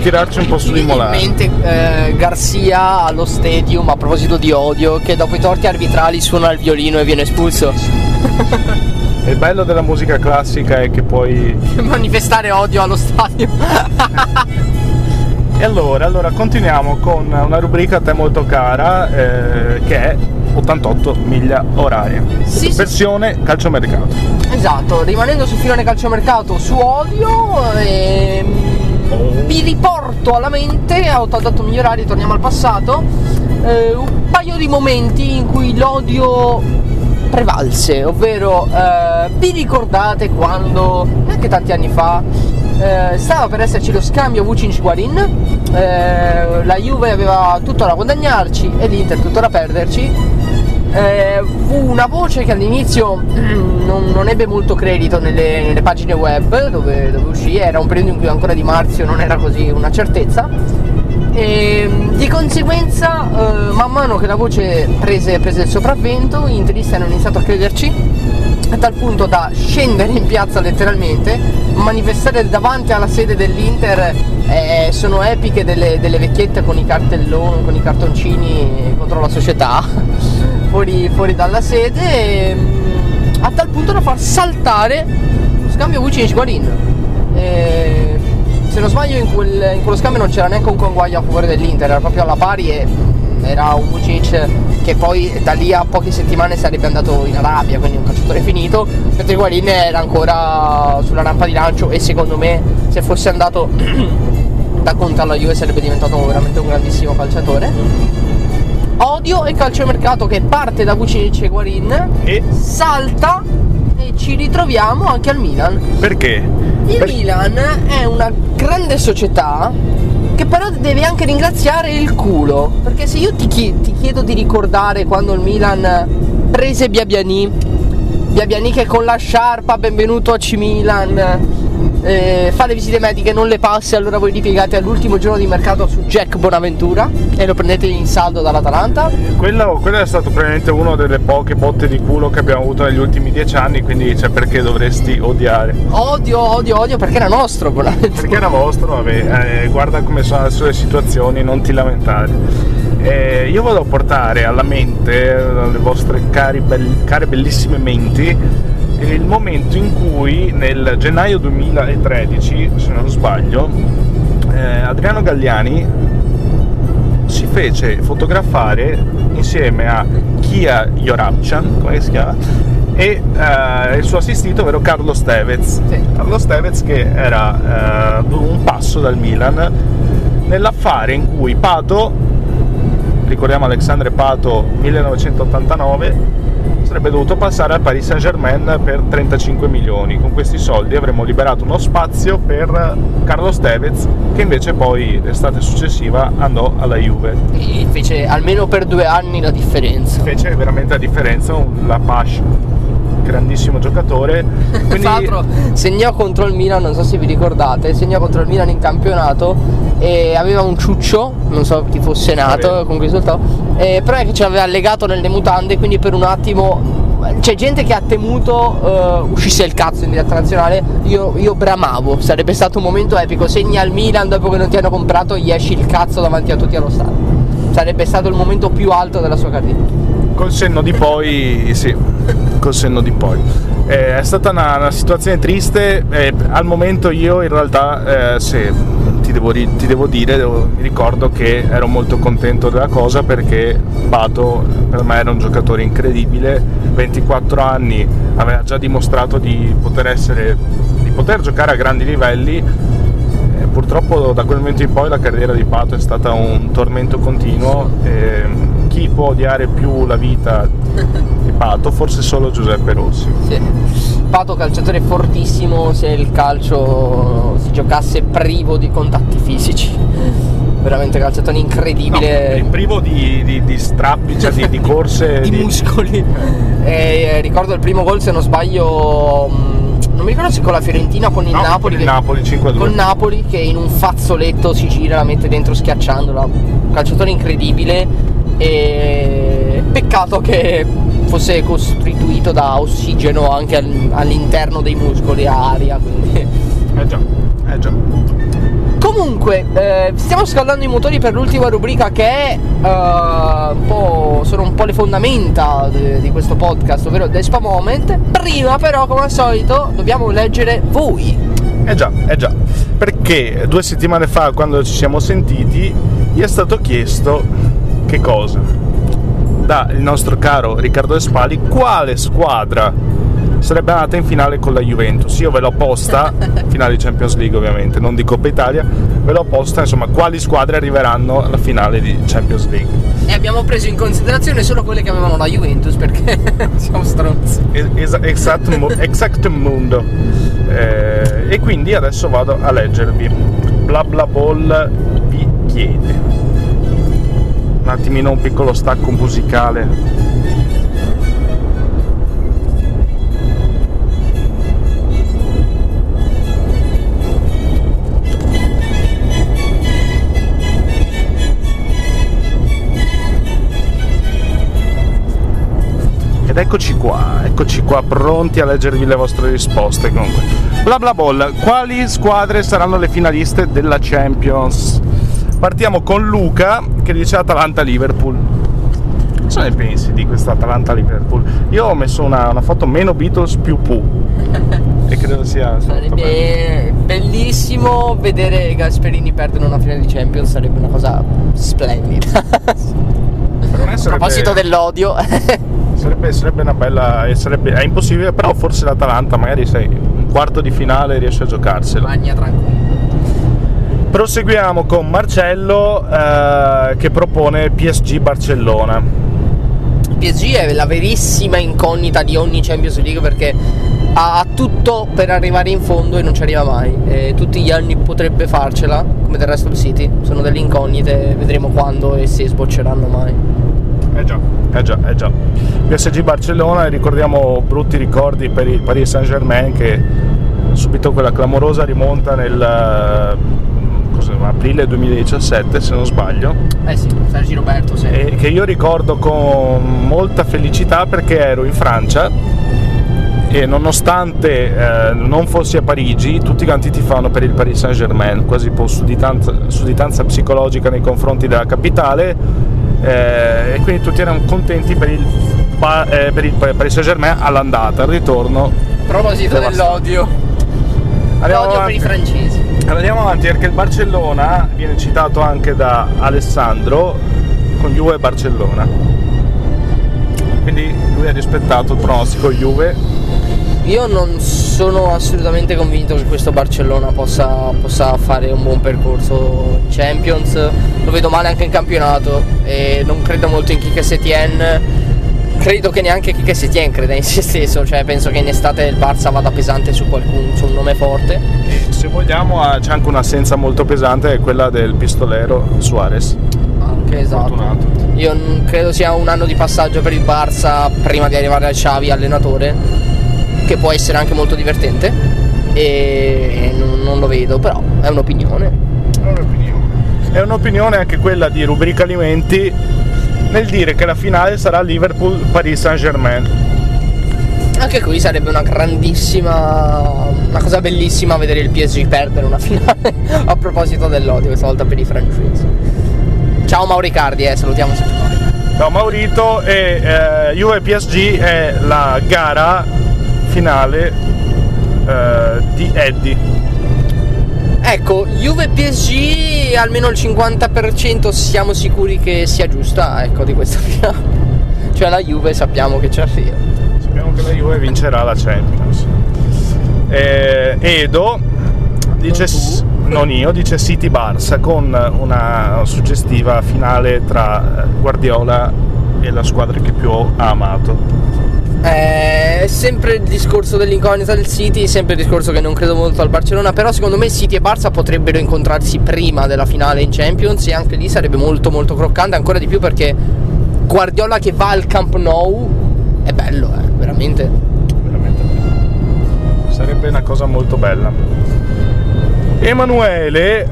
Tirarci un po' su di Molare. Garcia allo Stadium, a proposito di odio, che dopo i torti arbitrali suona il violino e viene espulso. Il bello della musica classica è che puoi manifestare odio allo stadio. E allora continuiamo con una rubrica a te molto cara, che è 88 miglia orarie, sì, versione sì. Calciomercato. Esatto, rimanendo sul filone calciomercato, su odio vi riporto alla mente, a 88 miglia orarie, torniamo al passato, un paio di momenti in cui l'odio prevalse, ovvero vi ricordate quando, anche tanti anni fa, stava per esserci lo scambio Vucinic-Guarin, la Juve aveva tutto da guadagnarci e l'Inter tutto da perderci. Fu una voce che all'inizio non ebbe molto credito nelle pagine web dove uscì. Era un periodo in cui ancora Di Marzio non era così una certezza e di conseguenza man mano che la voce prese il sopravvento, gli interisti hanno iniziato a crederci a tal punto da scendere in piazza letteralmente, manifestare davanti alla sede dell'Inter sono epiche delle vecchiette con i cartelloni, con i cartoncini contro la società fuori dalla sede, a tal punto da far saltare scambio Vucinic-Guarin. Se non sbaglio in quello scambio non c'era neanche un conguaglio a favore dell'Inter, era proprio alla pari e era un Vucinic che poi da lì a poche settimane sarebbe andato in Arabia, quindi un calciatore finito, mentre Guarin era ancora sulla rampa di lancio e secondo me se fosse andato da Conte alla Juve sarebbe diventato veramente un grandissimo calciatore. Odio il calciomercato che parte da Vucinic e Guarin e salta e ci ritroviamo anche al Milan. Perché? Milan è una grande società che però deve anche ringraziare il culo, perché se io ti chiedo di ricordare quando il Milan prese Biabiani che con la sciarpa benvenuto a C Milan, fa le visite mediche, non le passi, allora voi li piegate all'ultimo giorno di mercato su Jack Bonaventura e lo prendete in saldo dall'Atalanta. Quello è stato probabilmente una delle poche botte di culo che abbiamo avuto negli ultimi 10 anni, quindi cioè, perché dovresti odiare? Odio perché era nostro Bonaventura. Perché era vostro, vabbè, guarda come sono adesso le situazioni, non ti lamentare. Io vado a portare alla mente, alle vostre care bellissime menti, il momento in cui nel gennaio 2013, se non sbaglio, Adriano Galliani si fece fotografare insieme a Kia Jorabchan, come si chiama, e il suo assistito, ovvero Carlo Tevez. Sì. Carlo Tevez che era un passo dal Milan nell'affare in cui Pato, ricordiamo Alexandre Pato 1989, sarebbe dovuto passare al Paris Saint-Germain per 35 milioni. Con questi soldi avremmo liberato uno spazio per Carlos Tevez, che invece poi l'estate successiva andò alla Juve e fece almeno per 2 anni la differenza. Fece veramente la differenza, la Pash, grandissimo giocatore. Quindi... Tra l'altro segnò contro il Milan, non so se vi ricordate, segnò contro il Milan in campionato e aveva un ciuccio, non so chi fosse nato con questo risultato, però è che ce l'aveva legato nelle mutande, quindi per un attimo c'è gente che ha temuto uscisse il cazzo in diretta nazionale. Io bramavo, sarebbe stato un momento epico, segna al Milan dopo che non ti hanno comprato, gli esci il cazzo davanti a tutti allo stadio, sarebbe stato il momento più alto della sua carriera. Col senno di poi sì, col senno di poi è stata una situazione triste. Al momento io in realtà se ricordo che ero molto contento della cosa, perché Pato per me era un giocatore incredibile, 24 anni, aveva già dimostrato di poter giocare a grandi livelli, e purtroppo da quel momento in poi la carriera di Pato è stata un tormento continuo. Chi può odiare più la vita di Pato? Forse solo Giuseppe Rossi. Sì. Pato calciatore fortissimo se il calcio si giocasse privo di contatti fisici, veramente calciatore incredibile, no, privo di strappi, cioè di corse di muscoli. Ricordo il primo gol, se non sbaglio, non mi ricordo se con la Fiorentina o con il Napoli, con il Napoli 5-2. Con Napoli che in un fazzoletto si gira, la mette dentro schiacciandola, calciatore incredibile, e peccato che fosse costituito da ossigeno anche all'interno dei muscoli, aria, quindi eh già. Comunque stiamo scaldando i motori per l'ultima rubrica che è sono un po' le fondamenta di questo podcast, ovvero The Spa Moment. Prima però, come al solito, dobbiamo leggere voi. Eh già, perché 2 settimane fa, quando ci siamo sentiti, gli è stato chiesto che cosa? Da il nostro caro Riccardo Espali, quale squadra sarebbe andata in finale con la Juventus? Io ve l'ho posta, finale di Champions League ovviamente, non di Coppa Italia, ve l'ho posta, insomma, quali squadre arriveranno alla finale di Champions League. E abbiamo preso in considerazione solo quelle che avevano la Juventus, perché siamo stronzi. Esatto, mondo. E quindi adesso vado a leggervi. BlaBlaBol vi chiede. Un attimino, un piccolo stacco musicale. Ed Ed eccoci qua pronti a leggervi le vostre risposte. Comunque, BlaBlaBol, quali squadre saranno le finaliste della Champions? Partiamo con Luca che dice Atalanta-Liverpool. Cosa ne pensi di questa Atalanta-Liverpool? Io ho messo una foto meno Beatles più Pooh e credo sia sarebbe bellissimo vedere Gasperini perdere una finale di Champions, sarebbe una cosa splendida. Per me sarebbe, a proposito dell'odio, sarebbe una bella, è impossibile, però forse l'Atalanta magari sei un quarto di finale riesce a giocarsela. Magna tranquillo. Proseguiamo con Marcello che propone PSG Barcellona. PSG è la verissima incognita di ogni Champions League perché ha tutto per arrivare in fondo e non ci arriva mai. Tutti gli anni potrebbe farcela, come del resto il City. Sono delle incognite, vedremo quando e se sbocceranno mai. Eh già. PSG Barcellona, e ricordiamo brutti ricordi per il Paris Saint-Germain che subito quella clamorosa rimonta nel aprile 2017 se non sbaglio. Eh sì, Sergi Roberto, sì. E che io ricordo con molta felicità perché ero in Francia e nonostante non fossi a Parigi tutti quanti tifano per il Paris Saint-Germain, quasi con sudditanza psicologica nei confronti della capitale, e quindi tutti erano contenti per il Paris Saint-Germain all'andata, al ritorno. A proposito dell'odio, l'odio per i francesi. Andiamo avanti perché il Barcellona viene citato anche da Alessandro con Juve Barcellona, quindi lui ha rispettato il pronostico Juve. Io non sono assolutamente convinto che questo Barcellona possa fare un buon percorso in Champions, lo vedo male anche in campionato e non credo molto in Quique Setién, credo che neanche Quique Setién creda in se stesso, cioè penso che in estate il Barça vada pesante su qualcuno, su un nome forte. E se vogliamo c'è anche un'assenza molto pesante, è quella del pistolero Suarez. Anche esatto. Fortunato. Io credo sia un anno di passaggio per il Barça prima di arrivare al Xavi allenatore, che può essere anche molto divertente, e non lo vedo, però è un'opinione. È un'opinione anche quella di Rubrica Alimenti, nel dire che la finale sarà Liverpool-Paris Saint-Germain. Anche qui sarebbe una grandissima, una cosa bellissima vedere il PSG perdere una finale. A proposito dell'odio, questa volta per i francesi. Ciao Mauricardi, salutiamo sempre Mauricardi. Ciao Maurito. E Juve PSG è la gara finale di Eddie. Ecco, Juve PSG almeno il 50% siamo sicuri che sia giusta, ecco, di questa finale. Cioè la Juve sappiamo che ci arriva. Sappiamo che la Juve vincerà la Champions. Edo dice dice City Barça con una suggestiva finale tra Guardiola e la squadra che più ha amato. È sempre il discorso dell'incognita del City, sempre il discorso che non credo molto al Barcellona, però secondo me City e Barça potrebbero incontrarsi prima della finale in Champions e anche lì sarebbe molto molto croccante, ancora di più perché Guardiola che va al Camp Nou è bello, veramente bello. Sarebbe una cosa molto bella. Emanuele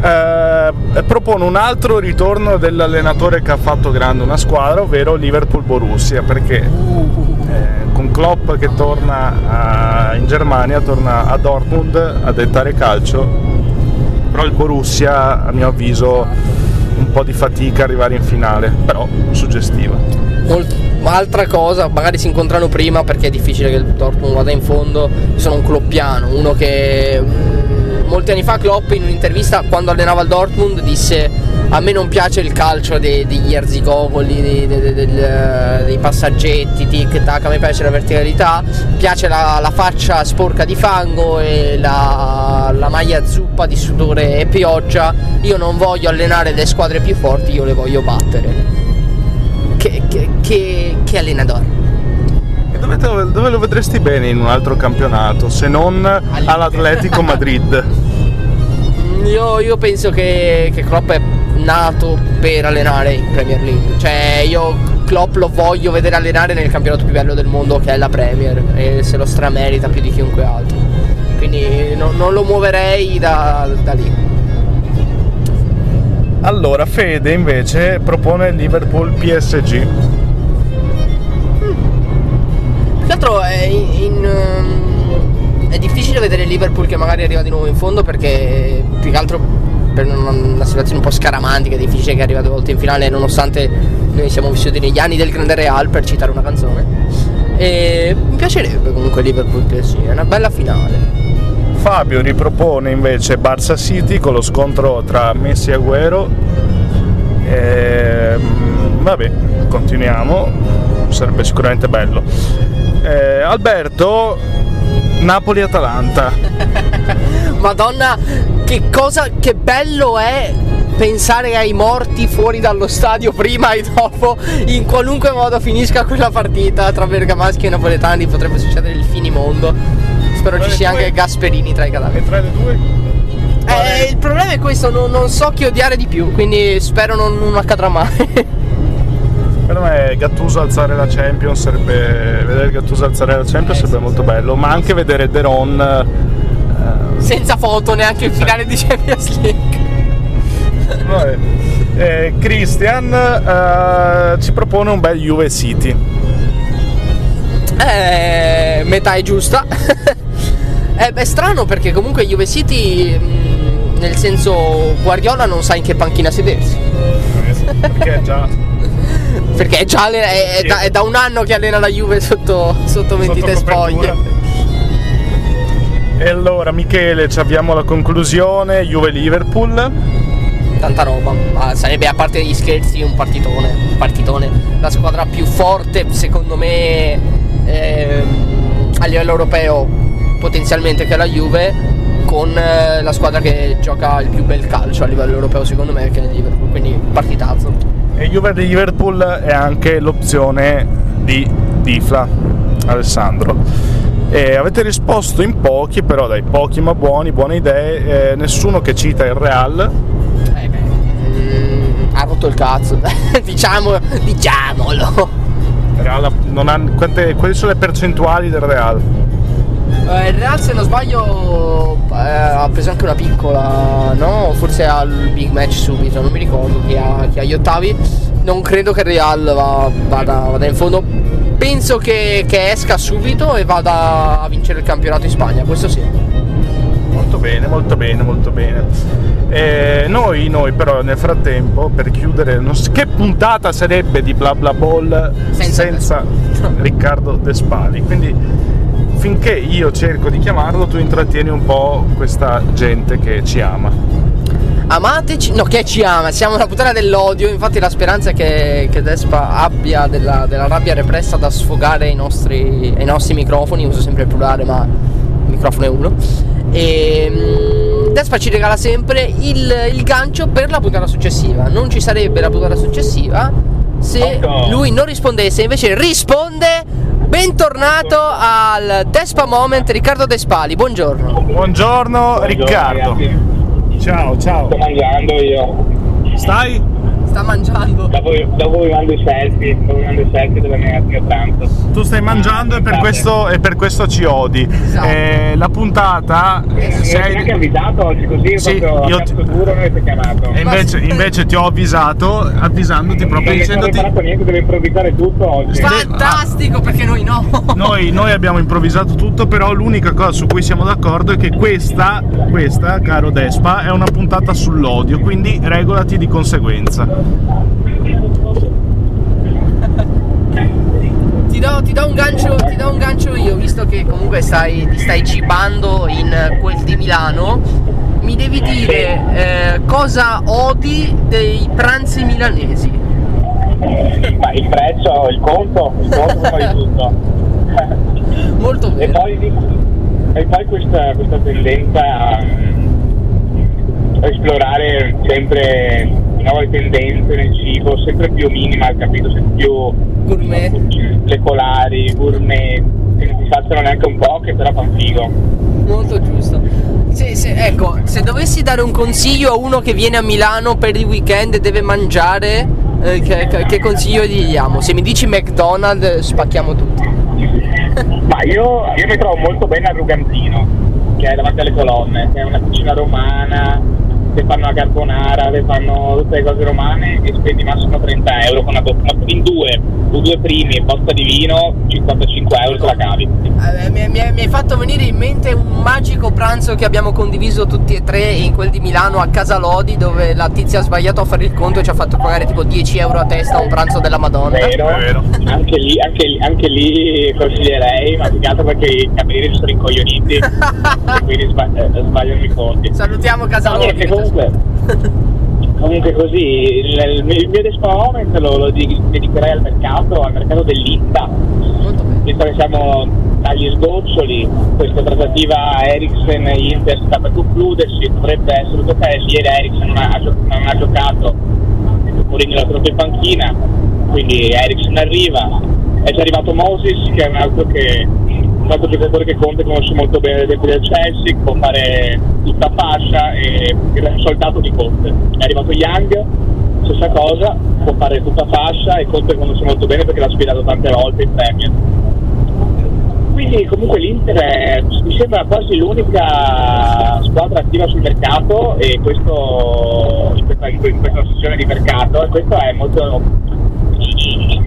propone un altro ritorno dell'allenatore che ha fatto grande una squadra, ovvero Liverpool-Borussia, perché con Klopp che torna in Germania, torna a Dortmund a dettare calcio, però il Borussia a mio avviso un po' di fatica arrivare in finale, però suggestiva. Altra cosa, magari si incontrano prima perché è difficile che il Dortmund vada in fondo. Io sono un kloppiano, uno che molti anni fa Klopp in un'intervista quando allenava il Dortmund disse: a me non piace il calcio degli arzigogoli, dei passaggetti, tic tac, a me piace la verticalità, piace la faccia sporca di fango e la maglia zuppa di sudore e pioggia. Io non voglio allenare le squadre più forti, io le voglio battere. Che allenatore! Dove lo vedresti bene in un altro campionato se non all'Atletico Madrid? Io penso che Klopp è nato per allenare in Premier League, cioè io Klopp lo voglio vedere allenare nel campionato più bello del mondo che è la Premier, e se lo stramerita più di chiunque altro, quindi non lo muoverei da lì. Allora Fede invece propone Liverpool PSG. Tra l'altro è difficile vedere il Liverpool che magari arriva di nuovo in fondo, perché più che altro per una situazione un po' scaramantica è difficile che arriva due volte in finale, nonostante noi siamo vissuti negli anni del grande Real, per citare una canzone. E mi piacerebbe comunque Liverpool che sia una bella finale. Fabio ripropone invece Barça City con lo scontro tra Messi e Agüero. Vabbè, continuiamo, sarebbe sicuramente bello. Alberto, Napoli-Atalanta. Madonna, che bello è pensare ai morti fuori dallo stadio prima e dopo, in qualunque modo finisca quella partita tra bergamaschi e napoletani potrebbe succedere il finimondo. Spero ci sia anche Gasperini tra i cadaveri. E tra le due? Il problema è questo, non so chi odiare di più, quindi spero non accadrà mai. Per me Gattuso alzare la Champions sarebbe, vedere Gattuso alzare la Champions sarebbe molto bello, ma anche vedere De Ron senza foto neanche in finale di Champions League. Vabbè. Christian ci propone un bel Juve City. Metà è giusta. È strano perché comunque Juve City, nel senso, Guardiola non sa in che panchina sedersi. Perché è già è da un anno che allena la Juve sotto mentite spoglie. E allora Michele, ci abbiamo la conclusione, Juve-Liverpool. Tanta roba, ma sarebbe, a parte gli scherzi, un partitone. La squadra più forte secondo me a livello europeo potenzialmente che è la Juve, con la squadra che gioca il più bel calcio a livello europeo secondo me, che è il Liverpool, quindi partitazzo. E Juve-Liverpool è anche l'opzione di Difla Alessandro. E avete risposto in pochi, però dai, pochi ma buone idee. Nessuno che cita il Real. Ha rotto il cazzo. Diciamolo. Real non ha, quali sono le percentuali del Real? Il Real, se non sbaglio, ha preso anche una piccola, no? Forse al big match subito, non mi ricordo chi ha gli ottavi. Non credo che il Real vada in fondo. Penso che esca subito e vada a vincere il campionato in Spagna, questo sì. Molto bene. Noi però nel frattempo, per chiudere, che puntata sarebbe di BlaBlaBol senza Riccardo De Spali? Quindi finché io cerco di chiamarlo, tu intrattieni un po' questa gente che ci ama. Amateci, no, che ci ama, siamo la puttana dell'odio. Infatti la speranza è che Despa abbia della rabbia repressa da sfogare ai nostri microfoni. Uso sempre il plurale, ma il microfono è uno. E Despa ci regala sempre il gancio per la puntata successiva. Non ci sarebbe la puntata successiva se lui non rispondesse. Invece risponde. Bentornato al Despa Moment Riccardo De Spali, buongiorno Riccardo. Ciao. Sto mangiando io. Sta mangiando. Dopo vi mando i selfie, della mia pranzo. Tu stai mangiando e per questo ci odi. Esatto. La puntata sei anche avvisato oggi così, sì, proprio duro non ti ho chiamato. E invece ti ho avvisato, avvisandoti proprio dicendoti. Non ho imparato niente, devo improvvisare tutto oggi. Fantastico, perché noi no. Noi abbiamo improvvisato tutto, però l'unica cosa su cui siamo d'accordo è che questa, caro Despa, è una puntata sull'odio, quindi regolati di conseguenza. Ti do un gancio io, visto che comunque ti stai cibando in quel di Milano. Mi devi dire cosa odi dei pranzi milanesi. Ma il prezzo, il conto poi tutto. Molto bene. E poi questa tendenza a esplorare sempre nuove tendenze nel cibo, sempre più minimal, capito? Sempre più gourmet, secolari, gourmet, che non ti facciano neanche un po', che però fan figo. Molto giusto. Ecco, se dovessi dare un consiglio a uno che viene a Milano per il weekend e deve mangiare, che consiglio gli diamo? Se mi dici McDonald's, spacchiamo tutto. Ma io mi trovo molto bene a Rugantino, che è davanti alle colonne, che è una cucina romana. te fanno la carbonara, te fanno tutte le cose romane e spendi massimo 30 euro con una bottiglia in due o due primi, botta di vino, 55 euro te la cavi. Mi hai fatto venire in mente un magico pranzo che abbiamo condiviso tutti e tre in quel di Milano a Casalodi, dove la tizia ha sbagliato a fare il conto e ci ha fatto pagare tipo 10 euro a testa, un pranzo della Madonna. Vero. Anche lì consiglierei, ma più che altro perché i camerieri sono incoglioniti e quindi sbagliano i conti. Salutiamo Casalodi. Comunque così, il mio Despa Moment lo dedicherei al mercato dell'Inta, visto che siamo agli sgoccioli, questa trattativa Ericsson-Inter sta per concludersi, dovrebbe essere totale. Ieri Ericsson non ha giocato, Mourinho l'ha trovato in panchina, quindi Ericsson arriva, è già arrivato Moses, che è un altro giocatore che Conte conosce molto bene del Chelsea, può fare tutta fascia e è un soldato di Conte. È arrivato Young, stessa cosa, può fare tutta fascia e Conte conosce molto bene perché l'ha sfidato tante volte in Premier. Quindi comunque l'Inter mi sembra quasi l'unica squadra attiva sul mercato e questo in questa sessione di mercato, e questo è molto...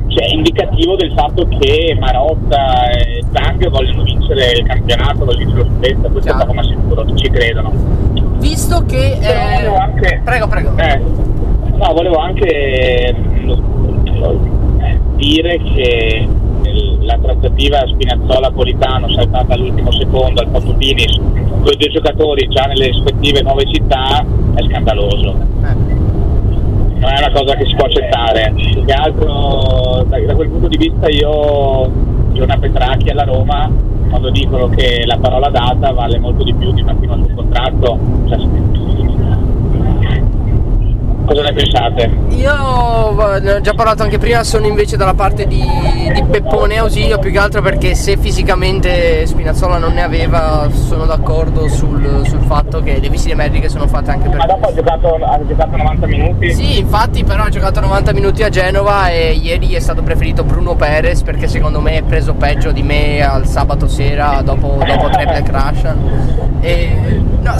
cioè è indicativo del fatto che Marotta e Zang vogliono vincere il campionato, vogliono vincere lo scudetto, questo è come sicuro, ci credono. Visto che... volevo anche... Prego. No, volevo anche dire che la trattativa Spinazzola-Politano saltata all'ultimo secondo, al fatto finish, con i due giocatori già nelle rispettive nuove città, è scandaloso. Non è una cosa che si può accettare, più che altro da quel punto di vista io, Giorna Petracchi alla Roma, quando dicono che la parola data vale molto di più di una firma sul contratto, cioè, cosa ne pensate? Io ne ho già parlato anche prima, sono invece dalla parte di Peppone Ausilio, più che altro perché se fisicamente Spinazzola non ne aveva, sono d'accordo sul fatto che le visite mediche sono fatte anche per... Ma dopo ha giocato 90 minuti? Sì, infatti, però ha giocato 90 minuti a Genova e ieri è stato preferito Bruno Peres, perché secondo me è preso peggio di me al sabato sera dopo tre Black Russian. No,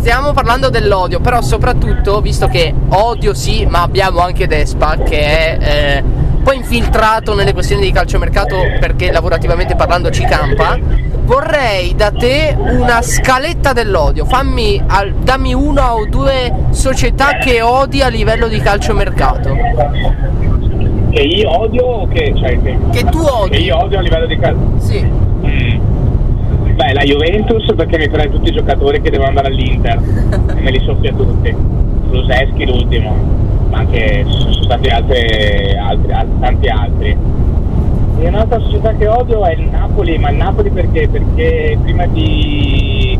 stiamo parlando dell'odio, però soprattutto, visto che odio sì, ma abbiamo anche Despa che è un po' infiltrato nelle questioni di calciomercato perché lavorativamente parlando ci campa, vorrei da te una scaletta dell'odio, dammi una o due società che odi a livello di calciomercato. Che io odio o che... Cioè, che tu odi? Che io odio a livello di calcio? Sì. Beh, la Juventus, perché mi prende tutti i giocatori che devono andare all'Inter e me li soffia tutti. Bruseschi l'ultimo, ma anche sono stati tanti altri. E un'altra società che odio è il Napoli, ma il Napoli perché? Perché prima di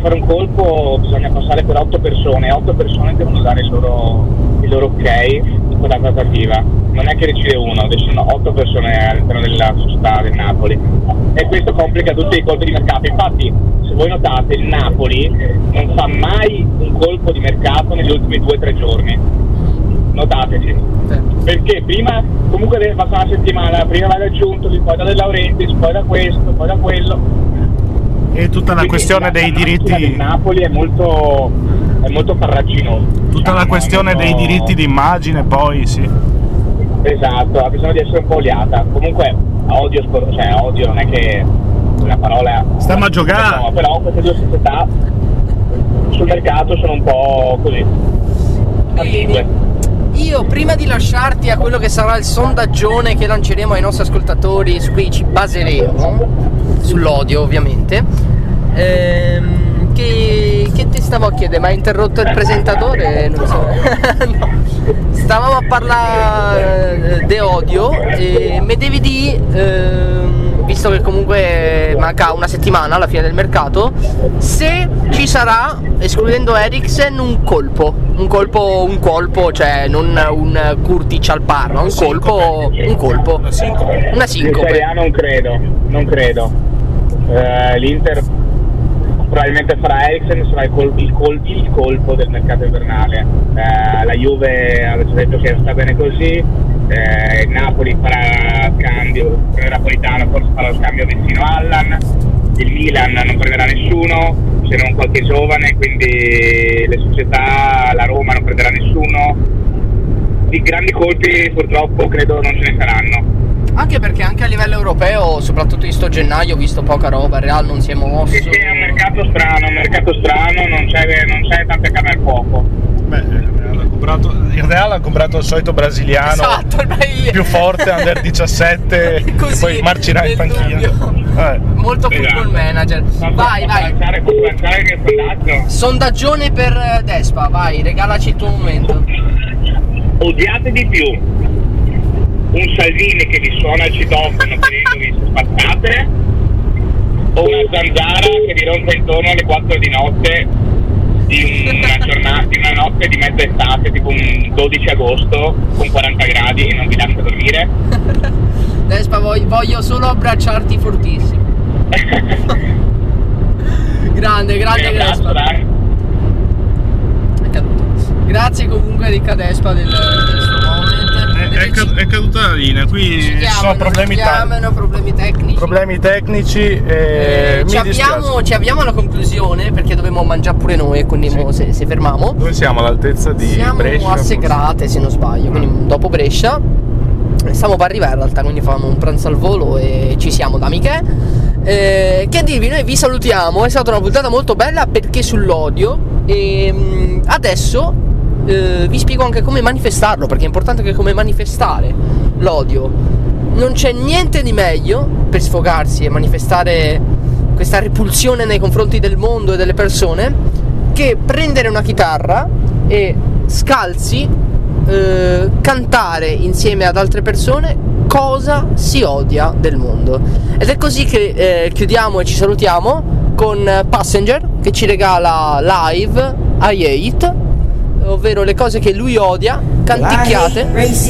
fare un colpo bisogna passare per 8 persone devono dare il loro ok con la trattativa. Non è che decide uno, decidono 8 persone all'interno della società del Napoli e questo complica tutti i colpi di mercato. Infatti, se voi notate, il Napoli non fa mai un colpo di mercato negli ultimi 2-3 giorni, notateci, perché prima comunque deve passare una settimana, prima l'ha raggiunto, poi da De Laurentiis, poi da questo, poi da quello. E tutta la questione dei diritti. Napoli è molto farraginoso. Tutta la questione dei diritti d'immagine, poi sì. Esatto, ha bisogno di essere un po' oliata. Comunque odio non è che una parola. Stiamo a giocare. No, però queste due società sul mercato sono un po' così. Bene. Io prima di lasciarti a quello che sarà il sondaggione che lanceremo ai nostri ascoltatori, su cui ci baseremo, sull'odio ovviamente, che ti stavo a chiedere? Ma hai interrotto il presentatore? Non so. No. Stavamo a parlare di odio e mi devi dire, visto che comunque manca una settimana alla fine del mercato, se ci sarà, escludendo Eriksen, un colpo, cioè non un Kurtić al Parma, un colpo, una sincope. In Serie A non credo. L'Inter probabilmente farà Eriksen, sarà il colpo del mercato invernale. La Juve ha detto che sta bene così, il Napoli farà scambio, prenderà Politano, forse farà lo scambio vicino Allan, il Milan non prenderà nessuno, c'era un qualche giovane, quindi le società, la Roma non prenderà nessuno. Di grandi colpi purtroppo credo non ce ne saranno. Anche perché anche a livello europeo, soprattutto in sto gennaio, ho visto poca roba, il Real non si è mosso. Sì, è un mercato strano, non c'è tante carne al fuoco. Beh, il Real ha comprato il solito brasiliano, esatto, più forte, under 17, così, e poi marcirà in panchina. Molto esatto. Football manager. Vai. Sondaggione per Despa, vai, regalaci il tuo momento. Odiate di più un Salvini che vi suona il citofono chiedendovi se spazzate, o una zanzara che vi rompe intorno alle 4 di notte di una notte di mezza estate, tipo un 12 agosto con 40 gradi e non vi lascia dormire? Despa, voglio solo abbracciarti fortissimo. grande Despa, è caduto. Grazie comunque Ricca Despa del suo momento. È caduta la linea, qui sono problemi tecnici e ci abbiamo alla conclusione perché dovevamo mangiare pure noi, quindi se fermiamo. Noi siamo all'altezza di Brescia. Siamo a Segrate, se non sbaglio, quindi dopo Brescia. Stiamo per arrivare in realtà, quindi facciamo un pranzo al volo e ci siamo da Michè. Che dirvi, noi vi salutiamo, è stata una puntata molto bella perché sull'odio e adesso... vi spiego anche come manifestarlo, perché è importante anche come manifestare l'odio. Non c'è niente di meglio per sfogarsi e manifestare questa repulsione nei confronti del mondo e delle persone che prendere una chitarra e scalzi cantare insieme ad altre persone cosa si odia del mondo. Ed è così che chiudiamo e ci salutiamo con Passenger che ci regala Live I Hate, ovvero le cose che lui odia canticchiate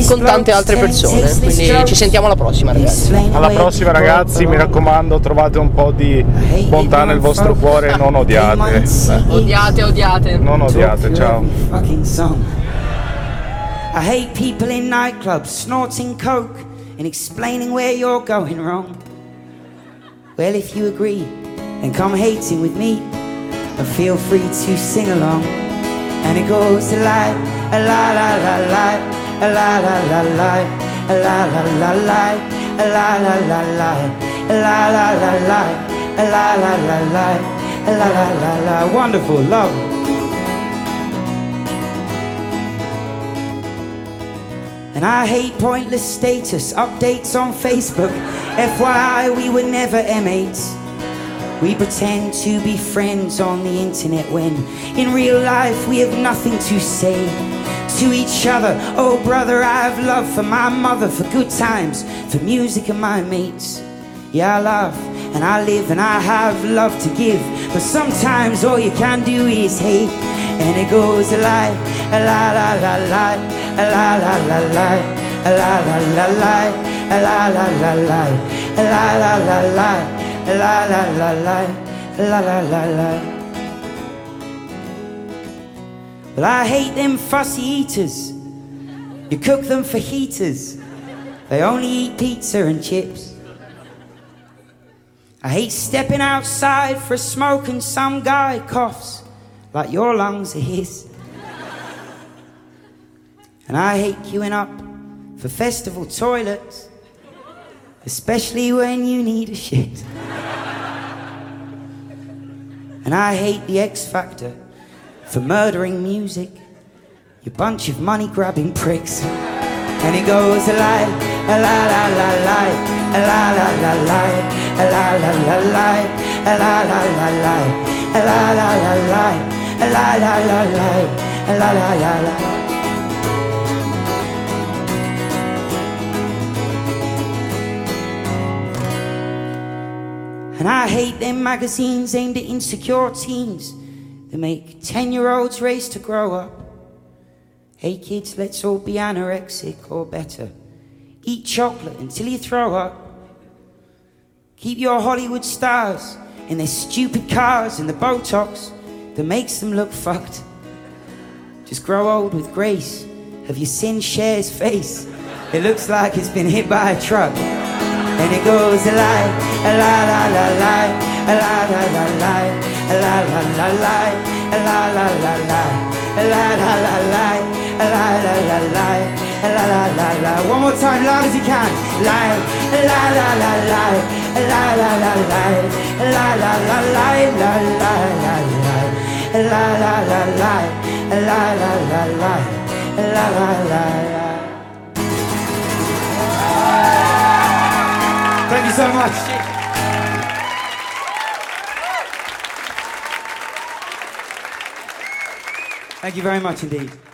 con tante altre persone. Quindi ci sentiamo alla prossima, ragazzi. Alla prossima, ragazzi, mi raccomando, trovate un po' di bontà nel vostro cuore e non odiate. Odiate. Non odiate, ciao. I hate people in nightclubs snorting coke and explaining where you're going wrong. Well, if you agree, then come hating with me and feel free to sing along. And it goes to light, a la la la light, a la la la light, a la la la light, a la la la light, a la la la light, a la la la light, a la la la la. Wonderful love. And I hate pointless status updates on Facebook. FYI, we were never M8s. We pretend to be friends on the internet when in real life we have nothing to say to each other. Oh brother, I have love for my mother, for good times, for music and my mates. Yeah, I love and I live and I have love to give, but sometimes all you can do is hate. And it goes a lie, a la la la la, a la la la la, a la la la la, a la la la la, a la la la la. La la la la, la la la la. Well, I hate them fussy eaters. You cook them for heaters. They only eat pizza and chips. I hate stepping outside for a smoke and some guy coughs like your lungs are his. And I hate queuing up for festival toilets, especially when you need a shit. And I hate the X Factor for murdering music, you bunch of money grabbing pricks. And it goes a la la la la, a la la la la, a la la la la, a la la la la, a la la la la, a la la la la, a la la la la. And I hate them magazines aimed at insecure teens that make 10-year-olds race to grow up. Hey kids, let's all be anorexic or better. Eat chocolate until you throw up. Keep your Hollywood stars in their stupid cars and the Botox that makes them look fucked. Just grow old with grace. Have you seen Cher's face? It looks like it's been hit by a truck. And it goes a lie, a la la la la, a la la la la, a la la la la la la la. La la la la, la la la la, la la la la. One more time, loud as you can. La la la la la, la la la la, la la la la, la la la la, la la la la, la la la la, la la la la. Thank you so much. Thank you very much indeed.